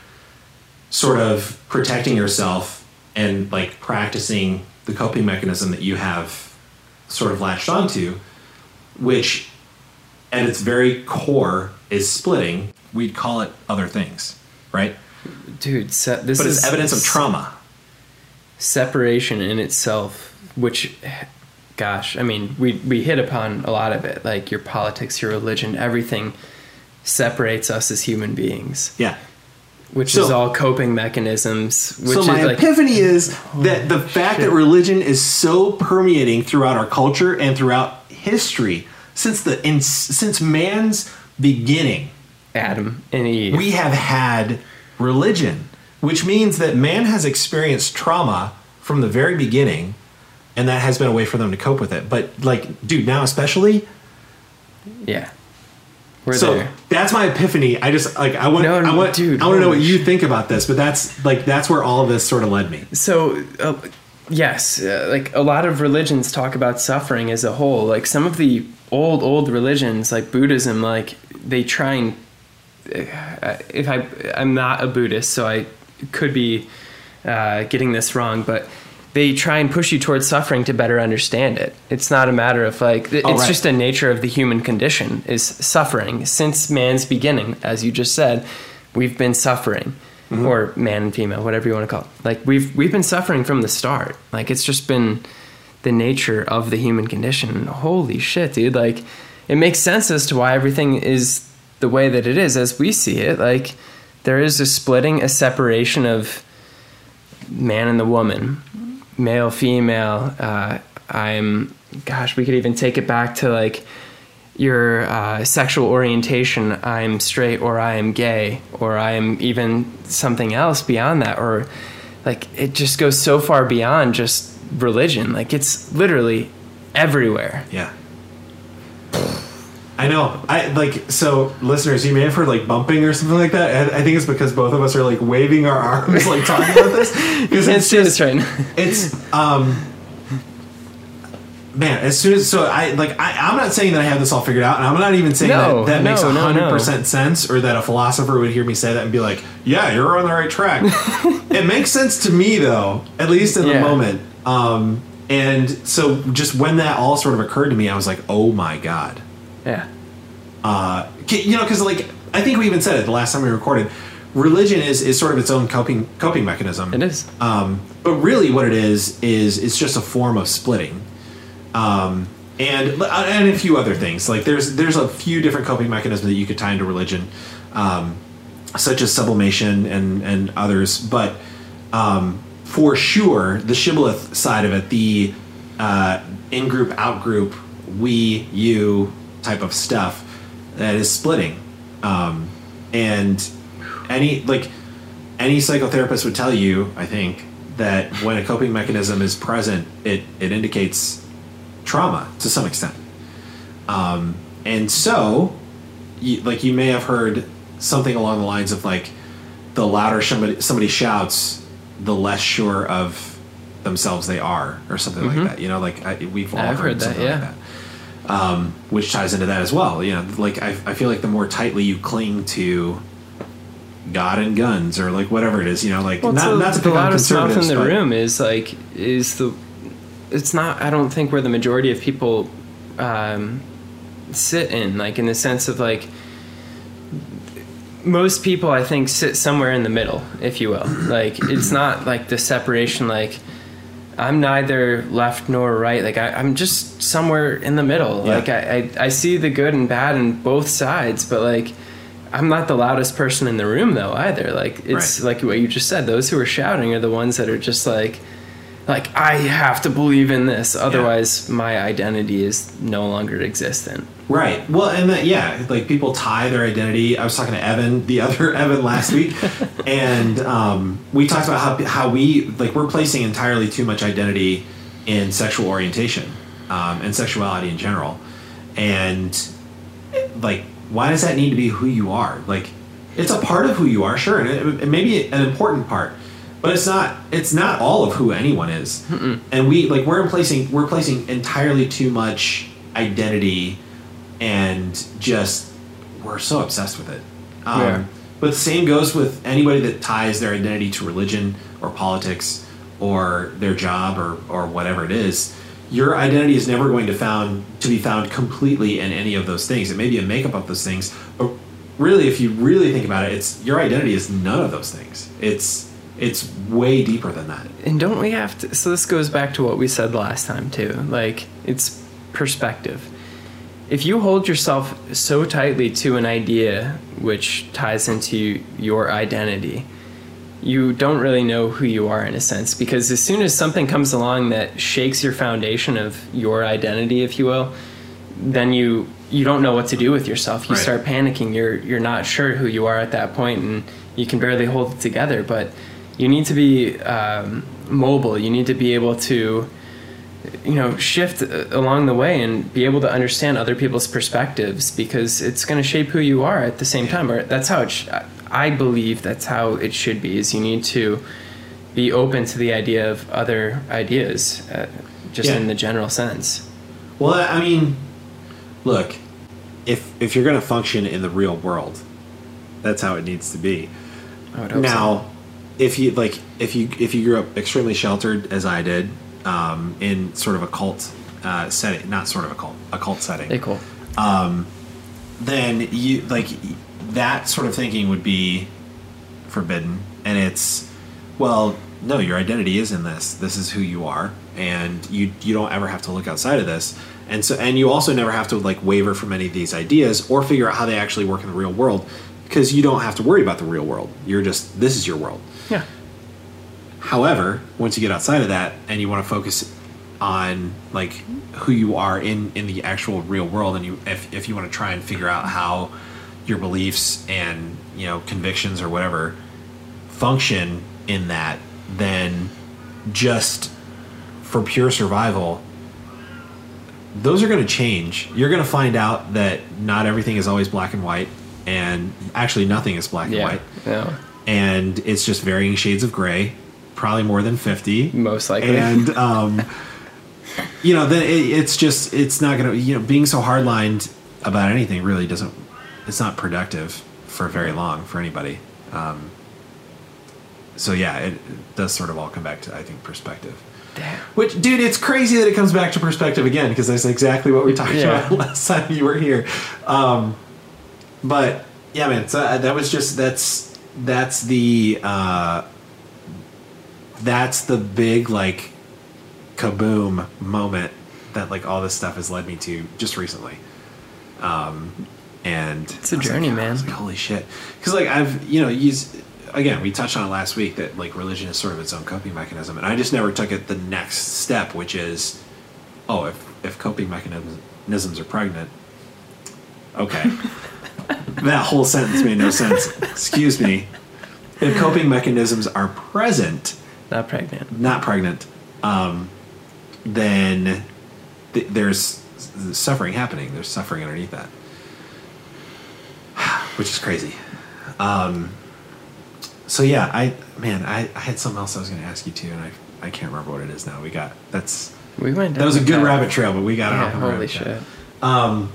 sort of protecting yourself and like practicing the coping mechanism that you have sort of latched onto which at its very core is splitting, we'd call it other things, right? Dude, se- this but is it's evidence of trauma. Separation in itself, which, gosh, I mean, we we hit upon a lot of it, like your politics, your religion, everything separates us as human beings. Yeah. Which so, is all coping mechanisms. Which so my is like, epiphany is oh, that the fact shit. that religion is so permeating throughout our culture and throughout history since the in, since man's beginning, Adam and Eve, we have had religion, which means that man has experienced trauma from the very beginning, and that has been a way for them to cope with it. But like, dude, now especially, yeah. We're so there. That's my epiphany. I just like I want no, no, I want dude, I want to know what you think about this, but that's like that's where all of this sort of led me. So uh, yes, uh, like a lot of religions talk about suffering as a whole. Like some of the old old religions, like Buddhism, like they try and uh, if I I'm not a Buddhist, so I could be uh, getting this wrong, but they try and push you towards suffering to better understand it. It's not a matter of like, it's right. just a nature of the human condition is suffering. Since man's beginning, as you just said, we've been suffering mm-hmm. or man and female, whatever you want to call it. Like we've, we've been suffering from the start. Like it's just been the nature of the human condition. Holy shit, dude. Like it makes sense as to why everything is the way that it is as we see it. Like there is a splitting, a separation of man and the woman. Male, female, uh, I'm, gosh, we could even take it back to like your uh, sexual orientation. I'm straight or I am gay or I am even something else beyond that. Or like it just goes so far beyond just religion. Like it's literally everywhere. Yeah. I know. I like, so listeners, you may have heard like bumping or something like that. I, I think it's because both of us are like waving our arms, like talking about this. You can't see this right now. It's, um, man, as soon as, so I like, I, I'm not saying that I have this all figured out, and I'm not even saying no, that that no, makes one hundred percent no, no. sense or that a philosopher would hear me say that and be like, yeah, you're on the right track. It makes sense to me though, at least in yeah. the moment. Um, and so just when that all sort of occurred to me, I was like, oh my God. Yeah. Uh, you know, because like I think we even said it the last time we recorded, religion is, is sort of its own coping coping mechanism. It is. Um, but really what it is, is it's just a form of splitting. Um, and and a few other things. Like there's there's a few different coping mechanisms that you could tie into religion, um, such as sublimation and, and others. But um, for sure, the shibboleth side of it, the uh, in-group, out-group, we, you, type of stuff that is splitting, um, and any like any psychotherapist would tell you, I think, that when a coping mechanism is present, it it indicates trauma to some extent. Um, and so, you, like you may have heard something along the lines of like, the louder somebody somebody shouts, the less sure of themselves they are, or something mm-hmm. like that. You know, like I, we've all I've heard, heard that, something yeah. like that. Um, which ties into that as well. You know, like I, I feel like the more tightly you cling to God and guns or like whatever it is, you know, like well, not, so not to pick on conservatives. The loudest mouth in the room is like, is the, it's not, I don't think where the majority of people, um, sit in, like in the sense of like most people I think sit somewhere in the middle, if you will. Like it's not like the separation, like I'm neither left nor right. Like I, I'm just somewhere in the middle. Yeah. Like I, I, I see the good and bad in both sides, but like, I'm not the loudest person in the room though either. Like it's right. like what you just said, those who are shouting are the ones that are just like, like I have to believe in this. Otherwise yeah. my identity is no longer existent. Right. Well, and that, yeah, like people tie their identity. I was talking to Evan, the other Evan last week, and um, we talked about how, how we, like, we're placing entirely too much identity in sexual orientation um, and sexuality in general. And, like, why does that need to be who you are? Like, it's a part of who you are, sure, and it, it may be an important part, but it's not, it's not all of who anyone is. Mm-mm. And we, like, we're placing, we're placing entirely too much identity. And just we're so obsessed with it. Um, yeah. But the same goes with anybody that ties their identity to religion or politics or their job or, or whatever it is. your identity is never going to found to be found completely in any of those things. It may be a makeup of those things, but really, if you really think about it, it's your identity is none of those things. It's it's way deeper than that. And don't we have to? So this goes back to what we said last time too. Like, it's perspective. If you hold yourself so tightly to an idea which ties into your identity, you don't really know who you are in a sense, because as soon as something comes along that shakes your foundation of your identity, if you will, then you you don't know what to do with yourself. You right. start panicking. You're you're not sure who you are at that point, and you can barely hold it together. But you need to be um, mobile. You need to be able to, you know, shift along the way and be able to understand other people's perspectives, because it's going to shape who you are at the same time. Or that's how it sh- I believe that's how it should be, is you need to be open to the idea of other ideas, uh, just yeah. in the general sense. Well, I mean, look, if if you're going to function in the real world, that's how it needs to be. I would hope now, so. if you like, if you if you grew up extremely sheltered, as I did, Um, in sort of a cult uh, setting, not sort of a cult, a cult setting. Hey, cool. Um, then you like that sort of thinking would be forbidden, and it's well, no, your identity is in this. This is who you are, and you you don't ever have to look outside of this. And so, and you also never have to like waver from any of these ideas or figure out how they actually work in the real world, because you don't have to worry about the real world. You're just this is your world. Yeah. However, once you get outside of that and you want to focus on like who you are in, in the actual real world, and you if, if you want to try and figure out how your beliefs and, you know, convictions or whatever function in that, then just for pure survival, those are going to change. You're going to find out that not everything is always black and white, and actually nothing is black yeah, and white. Yeah. And it's just varying shades of gray. Probably more than fifty, most likely. And um, you know, then it, it's just it's not gonna you know being so hard-lined about anything really doesn't it's not productive for very long for anybody. Um, so yeah, it, it does sort of all come back to I think perspective. Damn. Which, dude, it's crazy that it comes back to perspective again, because that's exactly what we talked yeah. about last time you were here. Um, but yeah, man, so that was just that's that's the. Uh, That's the big, like, kaboom moment that, like, all this stuff has led me to just recently. Um, and it's a journey, like, man. I was like, holy shit. Because, like, I've, you know, used, again, we touched on it last week that, like, religion is sort of its own coping mechanism. And I just never took it the next step, which is, oh, if, if coping mechanisms are pregnant, okay. That whole sentence made no sense. Excuse me. If coping mechanisms are present... Not pregnant. Not pregnant. Um, then th- there's suffering happening. There's suffering underneath that, which is crazy. Um, so yeah, I man, I, I had something else I was going to ask you too, and I I can't remember what it is now. We got that's we went down that was a good rabbit trail, but we got yeah, it. Holy shit. Um,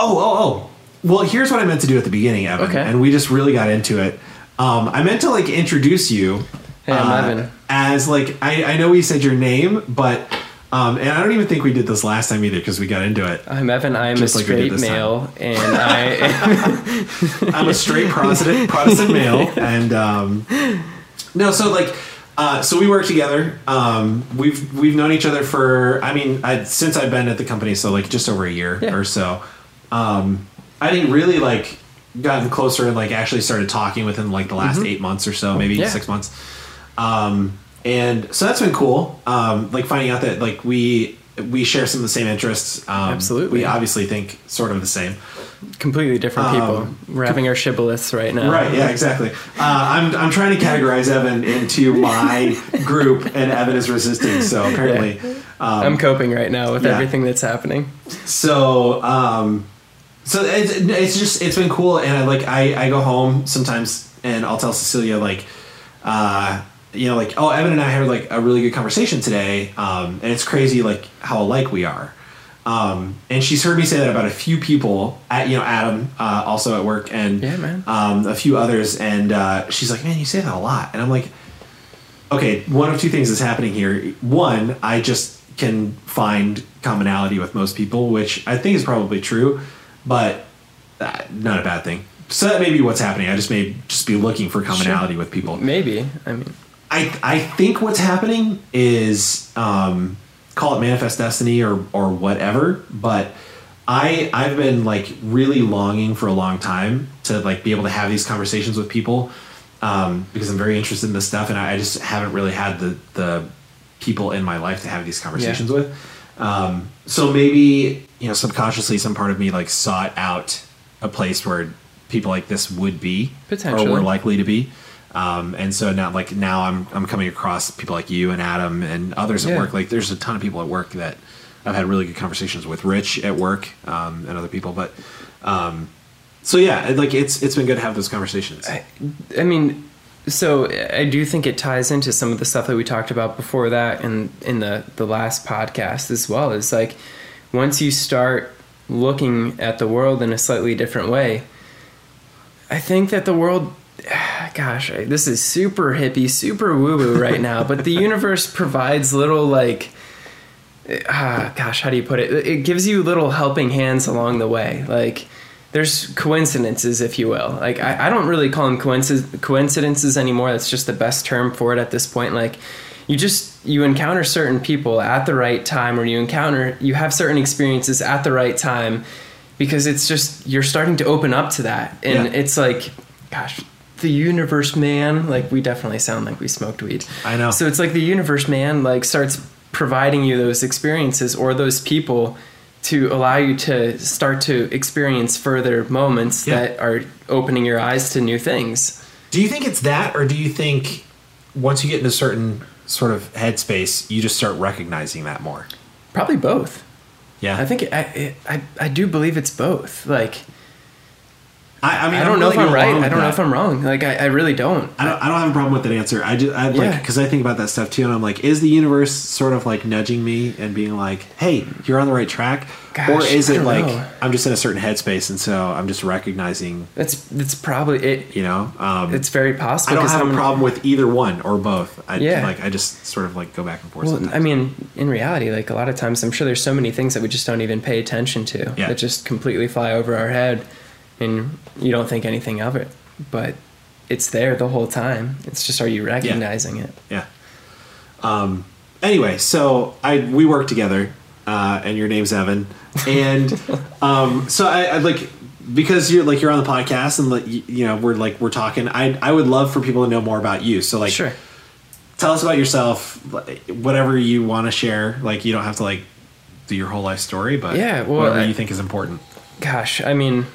oh oh oh. Well, here's what I meant to do at the beginning, Evan, okay. and we just really got into it. Um, I meant to like introduce you hey, I'm Evan. Uh, as like I, I know we said your name, but um, and I don't even think we did this last time either because we got into it. I'm Evan. I'm a straight like male, time. and I I'm a straight Protestant Protestant male, and um, no, so like uh, so we work together. Um, we've we've known each other for I mean I, since I've been at the company, so like just over a year yeah. or so. Um, I didn't really like. Gotten closer and like actually started talking within like the last mm-hmm. eight months or so, maybe yeah. six months. Um, and so that's been cool. Um, like finding out that like we, we share some of the same interests. Um, Absolutely. We obviously think sort of the same. Completely different people. Um, We're having our shibboleths right now. Right. Yeah, exactly. Uh, I'm, I'm trying to categorize Evan into my group, and Evan is resisting. So apparently, yeah. um, I'm coping right now with yeah. everything that's happening. So, um, So it's, it's just, it's been cool. And I like, I, I go home sometimes and I'll tell Cecilia like, uh, you know, like, oh, Evan and I had like a really good conversation today. Um, and it's crazy, like how alike we are. Um, and she's heard me say that about a few people at, you know, Adam, uh, also at work and, yeah, man. um, a few others. And, uh, she's like, man, you say that a lot. And I'm like, okay, one of two things is happening here. One, I just can find commonality with most people, which I think is probably true, but uh, not a bad thing. So that may be what's happening. I just may just be looking for commonality sure. with people. Maybe. I mean, I I think what's happening is um, call it manifest destiny or or whatever, but I I've been like really longing for a long time to like be able to have these conversations with people. Um, because I'm very interested in this stuff, and I, I just haven't really had the, the people in my life to have these conversations yeah. with. Um, so maybe, you know, subconsciously some part of me like sought out a place where people like this would be or were likely to be. Um, and so now, like now I'm, I'm coming across people like you and Adam and others at yeah. work. Like there's a ton of people at work that I've had really good conversations with, Rich at work, um, and other people, but, um, so yeah, like it's it's been good to have those conversations. I, I mean, so I do think it ties into some of the stuff that we talked about before that and in the, the last podcast as well. Is like once you start looking at the world in a slightly different way, I think that the world, gosh, I, this is super hippie, super woo-woo right now, but the universe provides little like, ah, gosh, how do you put it? It gives you little helping hands along the way, like. There's coincidences, if you will. Like, I, I don't really call them coinc- coincidences anymore. That's just the best term for it at this point. Like, you just, you encounter certain people at the right time, or you encounter, you have certain experiences at the right time, because it's just, you're starting to open up to that. And yeah. it's like, gosh, the universe, man. Like, we definitely sound like we smoked weed. I know. So it's like the universe, man, like, starts providing you those experiences or those people to allow you to start to experience further moments yeah. that are opening your eyes to new things. Do you think it's that, or do you think once you get into a certain sort of headspace, you just start recognizing that more? Probably both. Yeah. I think it, I, it, I I do believe it's both. Like, I, I mean, I don't know if I'm right. I don't know if I'm wrong. Like, I, I really don't. I don't. I don't have a problem with that answer. I just, I like, because yeah. I think about that stuff too, and I'm like, is the universe sort of like nudging me and being like, "Hey, you're on the right track," Gosh, or is it like know. I'm just in a certain headspace, and so I'm just recognizing that's that's probably it. You know, um, it's very possible. I don't have I'm, a problem with either one or both. I, yeah, like I just sort of like go back and forth. Well, sometimes. I mean, in reality, like a lot of times, I'm sure there's so many things that we just don't even pay attention to yeah. that just completely fly over our head. And you don't think anything of it, but it's there the whole time. It's just, are you recognizing yeah. it? Yeah. Um, anyway, so I, we work together, uh, and your name's Evan. And, um, so I, I like, because you're like, you're on the podcast and like, you, you know, we're like, we're talking, I, I would love for people to know more about you. So like, sure. tell us about yourself, whatever you want to share. Like, you don't have to like do your whole life story, but yeah, well, whatever I, you think is important. Gosh. I mean,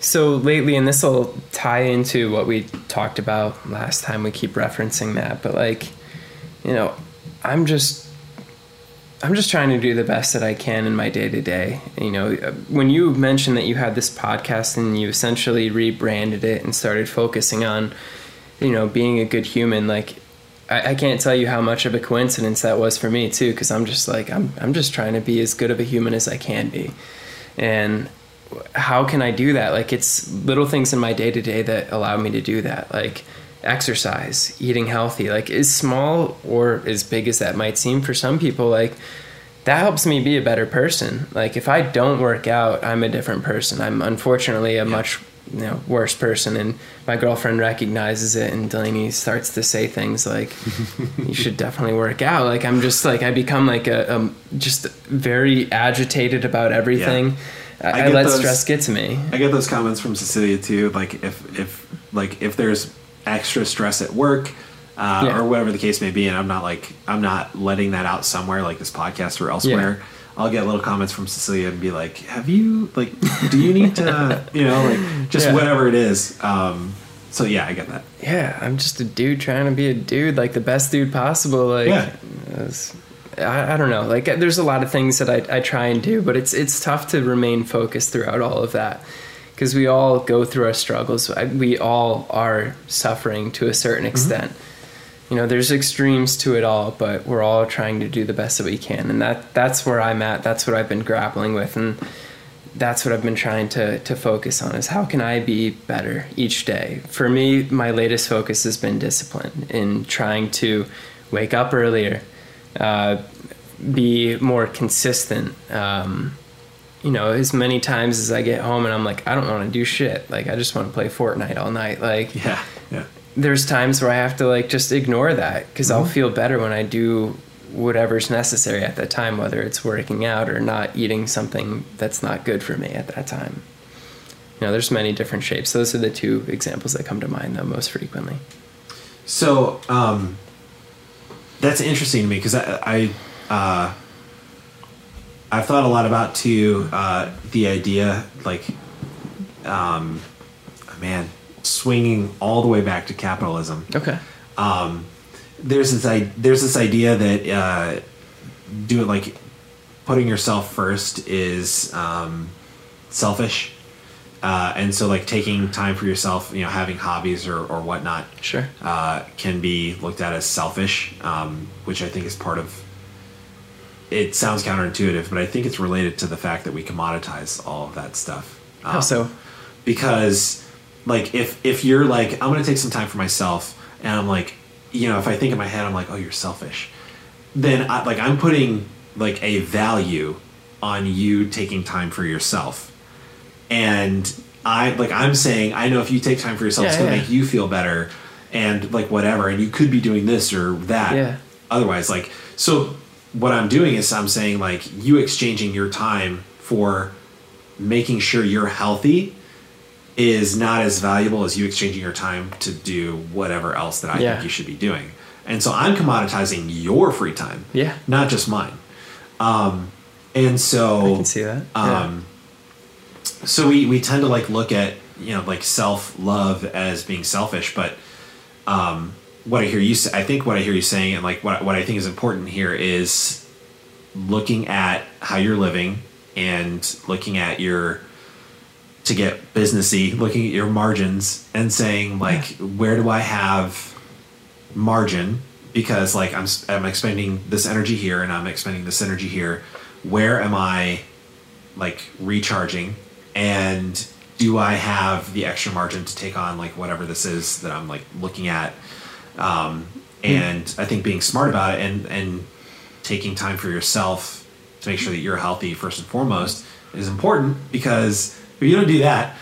so lately, and this will tie into what we talked about last time, we keep referencing that, but like, you know, I'm just, I'm just trying to do the best that I can in my day to day. You know, when you mentioned that you had this podcast and you essentially rebranded it and started focusing on, you know, being a good human, like I, I can't tell you how much of a coincidence that was for me too. Cause I'm just like, I'm, I'm just trying to be as good of a human as I can be. And how can I do that? Like, it's little things in my day to day that allow me to do that. Like exercise, eating healthy, like as small or as big as that might seem for some people, like that helps me be a better person. Like if I don't work out, I'm a different person. I'm unfortunately a yeah. much you know, worse person. And my girlfriend recognizes it, and Delaney starts to say things like, you should definitely work out. Like, I'm just like, I become like a, um, just very agitated about everything. Yeah. I, I let those, stress get to me. I get those comments from Cecilia too. Like if, if, like if there's extra stress at work uh, yeah. or whatever the case may be, and I'm not like, I'm not letting that out somewhere like this podcast or elsewhere, yeah. I'll get little comments from Cecilia and be like, have you, like, do you need to, you know, like just yeah. whatever it is. Um, so yeah, I get that. Yeah. I'm just a dude trying to be a dude, like the best dude possible. Like, yeah. I, I don't know. Like, there's a lot of things that I, I try and do, but it's it's tough to remain focused throughout all of that, because we all go through our struggles. We all are suffering to a certain extent. Mm-hmm. You know, there's extremes to it all, but we're all trying to do the best that we can, and that that's where I'm at. That's what I've been grappling with, and that's what I've been trying to to focus on, is how can I be better each day? For me, my latest focus has been discipline in trying to wake up earlier, uh, be more consistent. Um, you know, as many times as I get home and I'm like, I don't want to do shit. Like, I just want to play Fortnite all night. Like, yeah, yeah. There's times where I have to like just ignore that, because mm-hmm. I'll feel better when I do whatever's necessary at that time, whether it's working out or not eating something that's not good for me at that time. You know, there's many different shapes. Those are the two examples that come to mind though most frequently. So um, that's interesting to me, because I, I uh, I've thought a lot about too uh, the idea, like, um, man, swinging all the way back to capitalism. Okay. Um, There's this I, there's this idea that uh, do it like putting yourself first is um, selfish, uh, and so like taking time for yourself, you know, having hobbies or, or whatnot, sure, uh, can be looked at as selfish, um, which I think is part of. It sounds counterintuitive, but I think it's related to the fact that we commoditize all of that stuff. Um, How so? Because like if if you're like, I'm gonna take some time for myself, and I'm like, you know, if I think in my head, I'm like, oh, you're selfish, then I, like I'm putting like a value on you taking time for yourself. And I like, I'm saying, I know if you take time for yourself, yeah, it's going to yeah. make you feel better and like whatever. And you could be doing this or that. Yeah. Otherwise, like, so what I'm doing is I'm saying like you exchanging your time for making sure you're healthy is not as valuable as you exchanging your time to do whatever else that I yeah. think you should be doing. And so I'm commoditizing your free time, yeah, not just mine. Um, and so I can see that. Um, yeah. So we, we tend to like look at, you know, like self love as being selfish, but um, what I hear you say, I think what I hear you saying, and like what what I think is important here is looking at how you're living and looking at your, to get businessy, looking at your margins and saying like, yeah. where do I have margin? Because like I'm, I'm expending this energy here and I'm expending this energy here. Where am I like recharging? And do I have the extra margin to take on like whatever this is that I'm like looking at? Um, and mm. I think being smart about it and, and taking time for yourself to make sure that you're healthy first and foremost is important, because if you don't do that,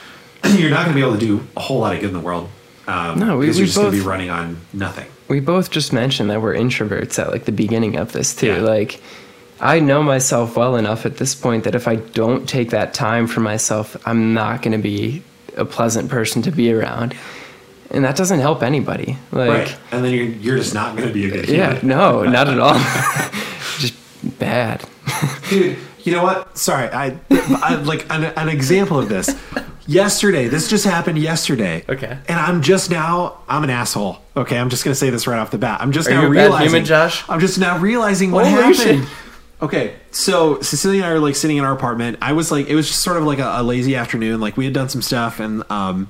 you're not going to be able to do a whole lot of good in the world. Um, no, we, because you're we just going to be running on nothing. We both just mentioned that we're introverts at like the beginning of this too. Yeah. Like, I know myself well enough at this point that if I don't take that time for myself, I'm not going to be a pleasant person to be around, and that doesn't help anybody. Like, right. And then you're you're just not going to be a good human. Yeah, no, not at all. Just bad, dude. You know what? Sorry, I, I like an, an example of this. Yesterday, this just happened yesterday. Okay. And I'm just now, I'm an asshole. Okay, I'm just gonna say this right off the bat. I'm just Are now you a realizing. Bad human, Josh? I'm just now realizing what Holy happened. Shit. Okay, so Cecilia and I were like sitting in our apartment. I was like, it was just sort of like a, a lazy afternoon. Like we had done some stuff and um,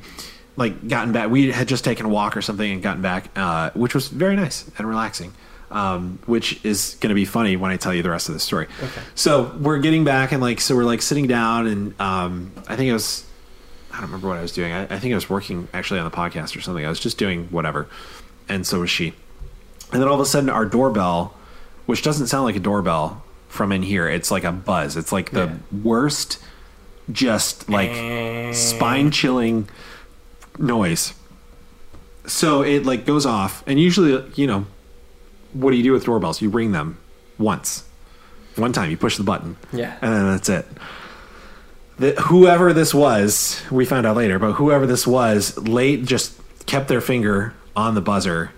like gotten back. We had just taken a walk or something and gotten back, uh, which was very nice and relaxing. Um, which is going to be funny when I tell you the rest of the story. Okay. So we're getting back and like, so we're like sitting down and, um, I think it was, I don't remember what I was doing. I, I think I was working actually on the podcast or something. I was just doing whatever. And so was she. And then all of a sudden our doorbell, which doesn't sound like a doorbell from in here. It's like a buzz. It's like the yeah. worst, just like mm. spine chilling noise. So it like goes off and usually, you know, what do you do with doorbells? You ring them once, one time. You push the button, yeah, and then that's it. The, whoever this was, we found out later, but whoever this was, late just kept their finger on the buzzer,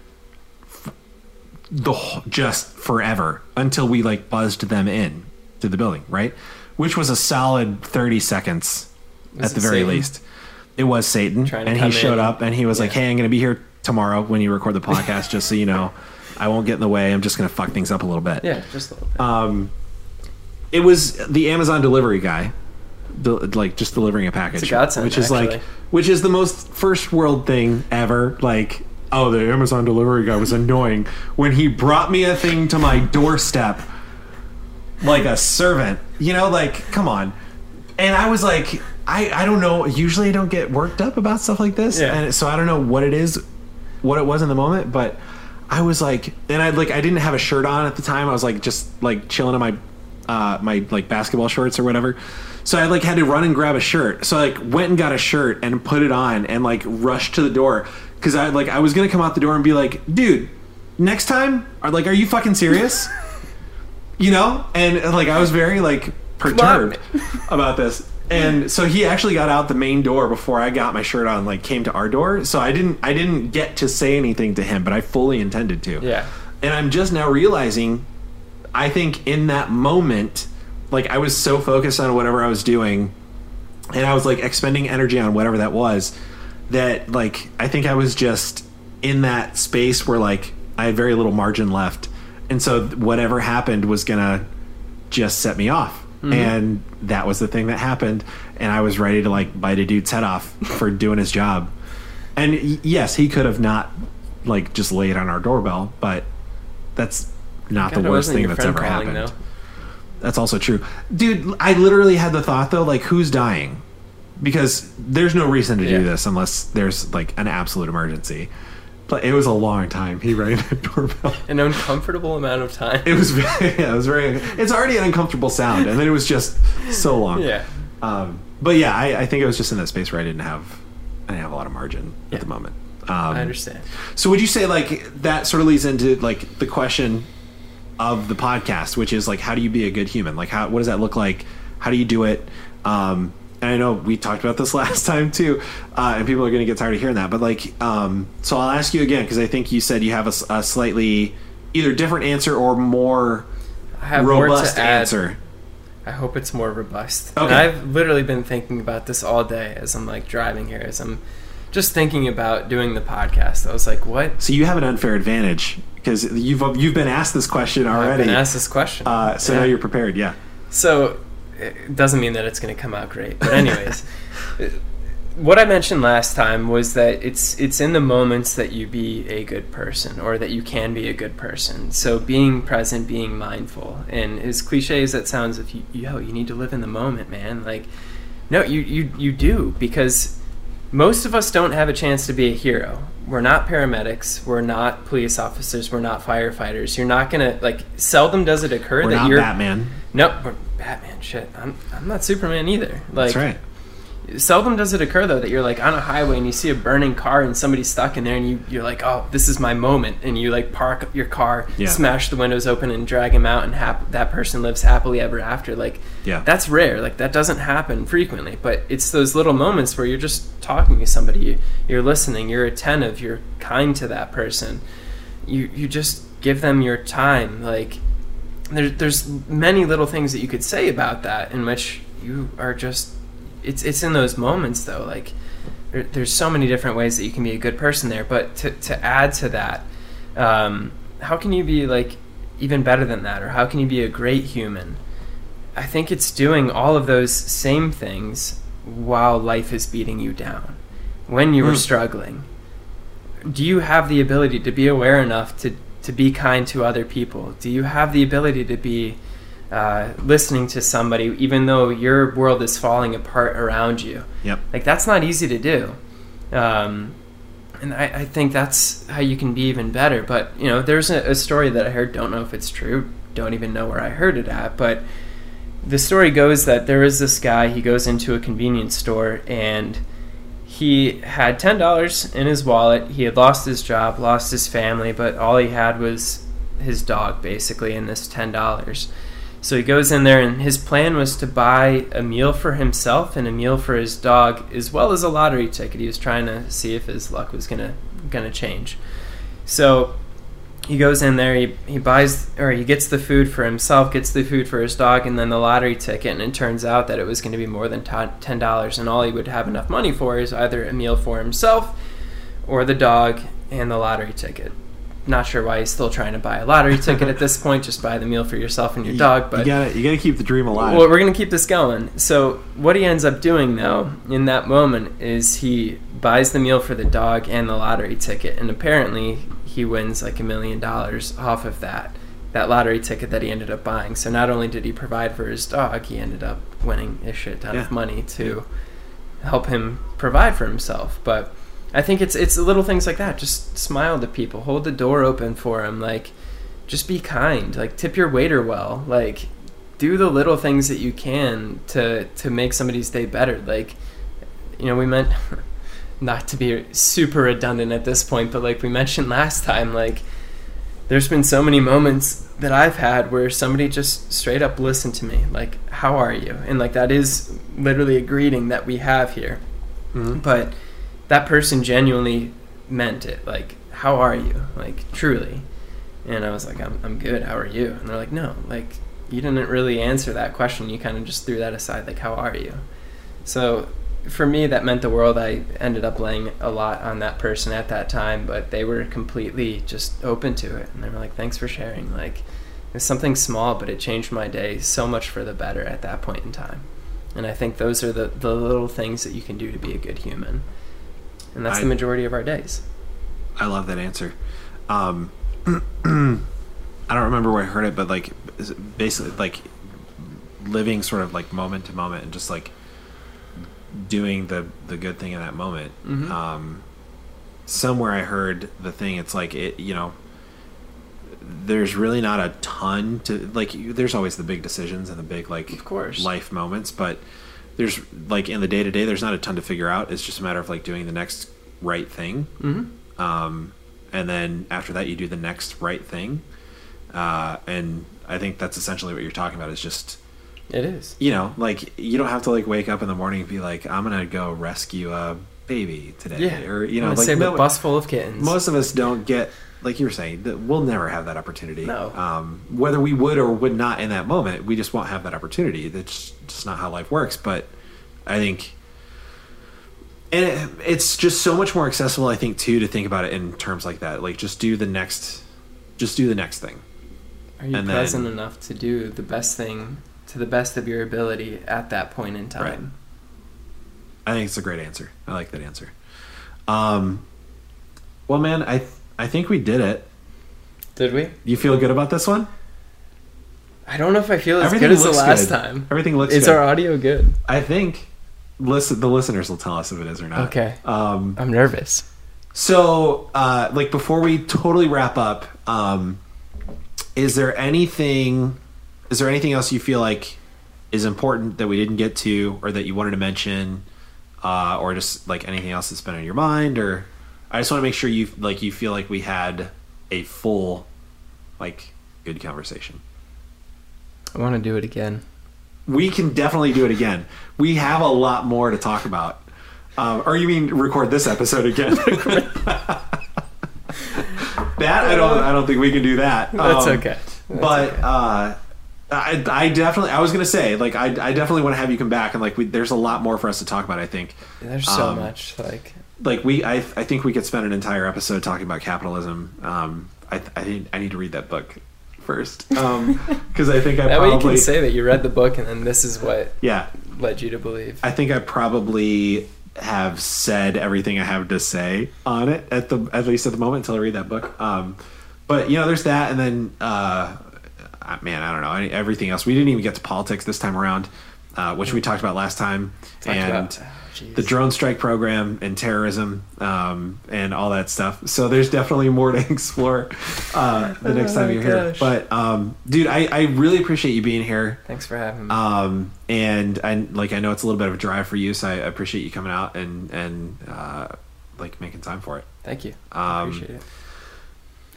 the just forever until we like buzzed them in to the building, right? Which was a solid thirty seconds at the very least. It was Satan, and he showed up, and he was like, "Hey, I'm going to be here tomorrow when you record the podcast, just so you know." I won't get in the way. I'm just going to fuck things up a little bit. Yeah, just a little bit. Um, it was the Amazon delivery guy, del- like just delivering a package. It's a godsend, which is actually. like, which is the most first world thing ever. Like, oh, the Amazon delivery guy was annoying when he brought me a thing to my doorstep, like a servant. You know, like, come on. And I was like, I, I don't know. Usually I don't get worked up about stuff like this. Yeah. And so I don't know what it is, what it was in the moment, but I was like, and I like, I didn't have a shirt on at the time. I was like, just like chilling in my, uh, my like basketball shorts or whatever. So I like had to run and grab a shirt. So I like went and got a shirt and put it on and like rushed to the door. Cause I like, I was going to come out the door and be like, dude, next time, or like, are you fucking serious? You know? And like, I was very like perturbed about this. And so he actually got out the main door before I got my shirt on, like came to our door. So I didn't, I didn't get to say anything to him, but I fully intended to. Yeah. And I'm just now realizing, I think in that moment, like I was so focused on whatever I was doing and I was like expending energy on whatever that was that like, I think I was just in that space where like I had very little margin left. And so whatever happened was going to just set me off. Mm-hmm. And that was the thing that happened, and I was ready to like bite a dude's head off for doing his job. And yes, he could have not like just laid on our doorbell, but that's not God, the worst thing that's ever calling, happened. Though. That's also true, dude. I literally had the thought though, like, who's dying? Because there's no reason to yeah. do this unless there's like an absolute emergency. But it was a long time. He rang the doorbell. An uncomfortable amount of time. It was very, yeah, it was very, it's already an uncomfortable sound. And then it was just so long. Yeah. Um, but yeah, I, I think I was just in that space where I didn't have, I didn't have a lot of margin yeah. at the moment. Um, I understand. So would you say like that sort of leads into like the question of the podcast, which is like, how do you be a good human? Like how, what does that look like? How do you do it? Um, and I know we talked about this last time too, uh, and people are going to get tired of hearing that. But like, um, so I'll ask you again because I think you said you have a, a slightly either different answer or more I have robust more to answer. Add. I hope it's more robust. Okay. And I've literally been thinking about this all day as I'm like driving here, as I'm just thinking about doing the podcast. I was like, what? So you have an unfair advantage because you've you've been asked this question already. I've been asked this question, uh, so yeah. now you're prepared. Yeah. So. It doesn't mean that it's going to come out great. But anyways, what I mentioned last time was that it's it's in the moments that you be a good person or that you can be a good person. So being present, being mindful. And as cliche as that sounds, if you, yo, you need to live in the moment, man. Like, no, you, you, you do because most of us don't have a chance to be a hero. We're not paramedics. We're not police officers. We're not firefighters. You're not going to, like, seldom does it occur we're that not you're... Batman. Nope, we're Batman, shit. I'm I'm not Superman either. Like, that's right. Seldom does it occur, though, that you're, like, on a highway and you see a burning car and somebody's stuck in there and you, you're like, oh, this is my moment. And you, like, park your car, yeah. smash the windows open and drag him out and hap- that person lives happily ever after. Like, yeah. that's rare. Like, that doesn't happen frequently. But it's those little moments where you're just talking to somebody. You, you're listening. You're attentive. You're kind to that person. You, you just give them your time. Like... There, there's many little things that you could say about that in which you are just... It's it's in those moments, though. Like there, there's so many different ways that you can be a good person there. But to, to add to that, um, how can you be like even better than that? Or how can you be a great human? I think it's doing all of those same things while life is beating you down. When you mm. were struggling. Do you have the ability to be aware enough to... to be kind to other people? Do you have the ability to be uh, listening to somebody even though your world is falling apart around you? Yep. Like that's not easy to do. Um, and I, I think that's how you can be even better. But, you know, there's a, a story that I heard, don't know if it's true, don't even know where I heard it at, but the story goes that there is this guy, he goes into a convenience store and he had ten dollars in his wallet. He had lost his job, lost his family, but all he had was his dog, basically, and this ten dollars. So he goes in there, and his plan was to buy a meal for himself and a meal for his dog, as well as a lottery ticket. He was trying to see if his luck was gonna gonna change. So he goes in there, he, he buys, or he gets the food for himself, gets the food for his dog, and then the lottery ticket, and it turns out that it was going to be more than ten dollars, and all he would have enough money for is either a meal for himself or the dog and the lottery ticket. Not sure why he's still trying to buy a lottery ticket at this point, just buy the meal for yourself and your you, dog. But you gotta, you gotta keep the dream alive. Well, we're going to keep this going. So what he ends up doing, though, in that moment is he buys the meal for the dog and the lottery ticket, and apparently... he wins like a million dollars off of that. that lottery ticket that he ended up buying. So not only did he provide for his dog, he ended up winning a shit ton yeah. of money to help him provide for himself. But I think it's it's little things like that. Just smile to people, hold the door open for them, like just be kind, like tip your waiter well, like do the little things that you can to to make somebody's day better. Like, you know, we meant not to be super redundant at this point, but like we mentioned last time, like there's been so many moments that I've had where somebody just straight up listened to me, like, how are you? And like that is literally a greeting that we have here. Mm-hmm. But that person genuinely meant it, like, how are you? Like, truly. And I was like, I'm I'm good, how are you? And they're like, no, like, you didn't really answer that question. You kind of just threw that aside, like, how are you? So for me, that meant the world. I ended up laying a lot on that person at that time, but they were completely just open to it. And they were like, thanks for sharing. Like, it's something small, but it changed my day so much for the better at that point in time. And I think those are the, the little things that you can do to be a good human. And that's I, the majority of our days. I love that answer. Um, I don't remember where I heard it, but like basically like living sort of like moment to moment and just like doing the the good thing in that moment. Mm-hmm. Um somewhere I heard the thing, it's like, it you know, there's really not a ton to like you, there's always the big decisions and the big like of course life moments, but there's like in the day-to-day there's not a ton to figure out. It's just a matter of like doing the next right thing. Mm-hmm. Um and then after that you do the next right thing, uh and I think that's essentially what you're talking about. Is just It is. You know, like, you don't have to, like, wake up in the morning and be like, I'm going to go rescue a baby today. Yeah. Or, you know, like, save no, a bus full of kittens. Most of us don't get, like you were saying, that we'll never have that opportunity. No. Um, whether we would or would not in that moment, we just won't have that opportunity. That's just not how life works. But I think, and it, it's just so much more accessible, I think, too, to think about it in terms like that. Like, just do the next, just do the next thing. Are you and present then, enough to do the best thing to the best of your ability at that point in time? Right. I think it's a great answer. I like that answer. Um, well, man, I th- I think we did it. Did we? You feel good about this one? I don't know if I feel as Everything good as the last good. time. Everything looks is good. Is our audio good? I think listen, the listeners will tell us if it is or not. Okay. Um, I'm nervous. So, uh, like, before we totally wrap up, um, is there anything... Is there anything else you feel like is important that we didn't get to, or that you wanted to mention, uh, or just like anything else that's been on your mind? Or I just want to make sure you like you feel like we had a full, like, good conversation. I want to do it again. We can definitely do it again. We have a lot more to talk about. Um, or you mean record this episode again? That I don't. I don't think we can do that. That's um, okay. That's but. Okay. Uh, I, I definitely I was gonna say like I, I definitely want to have you come back, and like we, there's a lot more for us to talk about. I think there's so um, much like like we I I think we could spend an entire episode talking about capitalism. um I I need, I need to read that book first, um because I think I that probably way you can say that you read the book and then this is what yeah led you to believe. I think I probably have said everything I have to say on it at the at least at the moment until I read that book. Um but you know, there's that, and then uh man, I don't know. Everything else. We didn't even get to politics this time around, uh, which we talked about last time. Talked and oh, the drone strike program and terrorism, um, and all that stuff. So there's definitely more to explore uh, the next oh, time you're gosh. here. But, um, dude, I, I really appreciate you being here. Thanks for having me. Um, and I, like, I know it's a little bit of a drive for you, so I appreciate you coming out and, and uh, like making time for it. Thank you. Um, I appreciate it.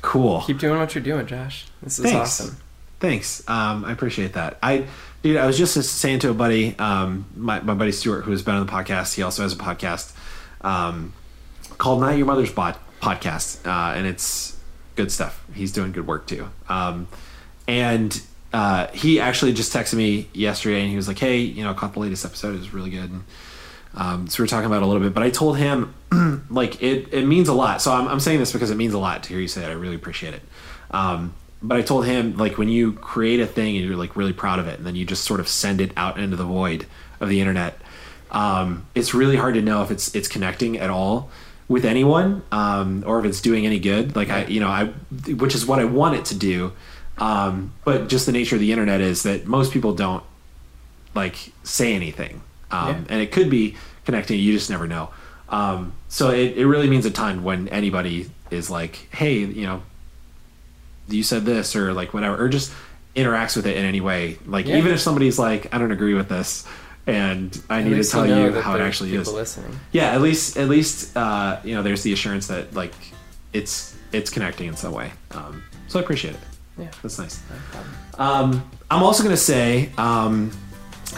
Cool. Keep doing what you're doing, Josh. This is Thanks. awesome. Thanks. Um, I appreciate that. I, dude, I was just saying to a buddy, um, my, my buddy Stuart, who has been on the podcast. He also has a podcast, um, called Not Your Mother's Bot Podcast. Uh, and it's good stuff. He's doing good work too. Um, and, uh, he actually just texted me yesterday, and he was like, hey, you know, caught the latest episode. It was really good. And, um, so we were talking about it a little bit, but I told him like, it, it means a lot. So I'm, I'm saying this because it means a lot to hear you say that. I really appreciate it. Um, But I told him, like, when you create a thing and you're, like, really proud of it, and then you just sort of send it out into the void of the internet, um, it's really hard to know if it's it's connecting at all with anyone, um, or if it's doing any good. Like, I, you know, I, which is what I want it to do. Um, but just the nature of the internet is that most people don't like say anything. Um, yeah. And it could be connecting. You just never know. Um, so it, it really means a ton when anybody is like, hey, you know, you said this or like whatever, or just interacts with it in any way. Like yeah. even if somebody's like, I don't agree with this and I at need to tell you, you how it actually is. Listening. Yeah. At least, at least, uh, you know, there's the assurance that like it's, it's connecting in some way. Um, so I appreciate it. Yeah. That's nice. No um, I'm also going to say, um,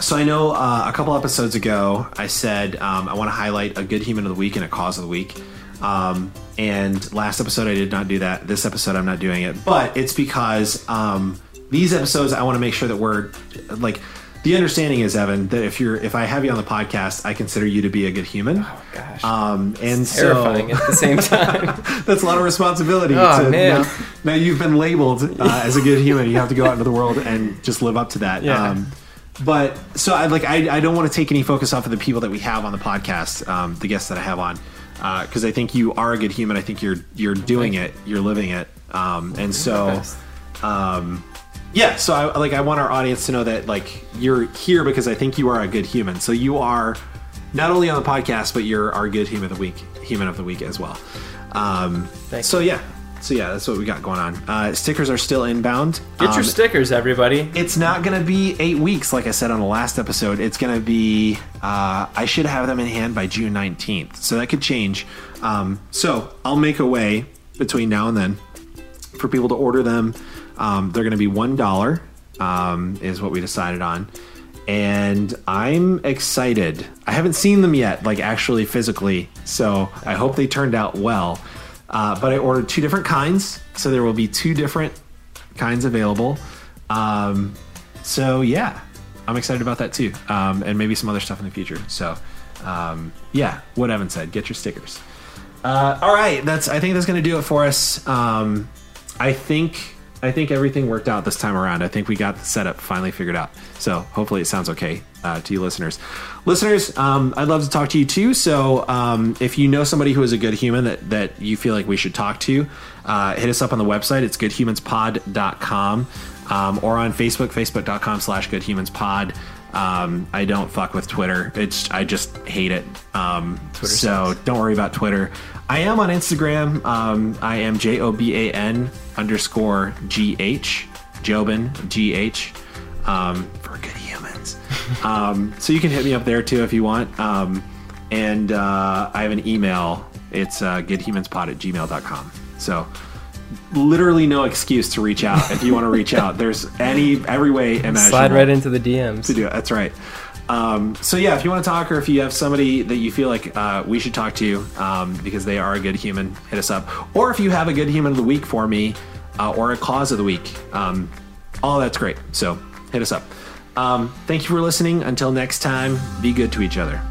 so I know uh, a couple episodes ago, I said um, I want to highlight a good human of the week and a cause of the week. Um, and last episode, I did not do that. This episode, I'm not doing it. But it's because um, these episodes, I want to make sure that we're like the understanding is, Evan, that if you're if I have you on the podcast, I consider you to be a good human. Oh, gosh. Um, and it's terrifying so, at the same time. That's a lot of responsibility. Oh, to, man. Now, now you've been labeled uh, as a good human. You have to go out into the world and just live up to that. Yeah. Um, But so I like I, I don't want to take any focus off of the people that we have on the podcast, um, the guests that I have on, because uh, I think you are a good human. I think you're you're doing it, you're living it, um, and so um, yeah. So I like I want our audience to know that like you're here because I think you are a good human. So you are not only on the podcast, but you're our good human of the week, human of the week as well. Um, so yeah. So yeah, that's what we got going on. Uh, stickers are still inbound. Get um, your stickers, everybody. It's not going to be eight weeks, like I said on the last episode. It's going to be, uh, I should have them in hand by June nineteenth. So that could change. Um, so I'll make a way between now and then for people to order them. Um, they're going to be one dollar um, is what we decided on. And I'm excited. I haven't seen them yet, like actually physically. So I hope they turned out well. Uh, but I ordered two different kinds, so there will be two different kinds available. Um, so yeah, I'm excited about that too, um, and maybe some other stuff in the future. So um, yeah, what Evan said, get your stickers. Uh, all right, that's I think that's going to do it for us. Um, I think I think everything worked out this time around. I think we got the setup finally figured out. So hopefully it sounds okay uh, to you listeners. Listeners, um, I'd love to talk to you too. So um, if you know somebody who is a good human that, that you feel like we should talk to, uh, hit us up on the website. It's good humans pod dot com um, or on Facebook, facebook dot com slash good humans pod. Um, I don't fuck with Twitter. It's I just hate it. Um, so sucks. Don't worry about Twitter. I am on Instagram. Um, I am J O B A N underscore G H. Joban G H. Um, for good humans. um, so you can hit me up there too if you want. Um, and uh, I have an email. It's uh, good humans pod at gmail dot com. So literally no excuse to reach out if you want to reach out. There's any every way imaginable. Slide right into the D Ms. To do it. That's right. Um, so yeah, if you want to talk or if you have somebody that you feel like uh, we should talk to um, because they are a good human, hit us up. Or if you have a good human of the week for me uh, or a cause of the week, um, all that's great. So hit us up. Um, thank you for listening. Until next time, be good to each other.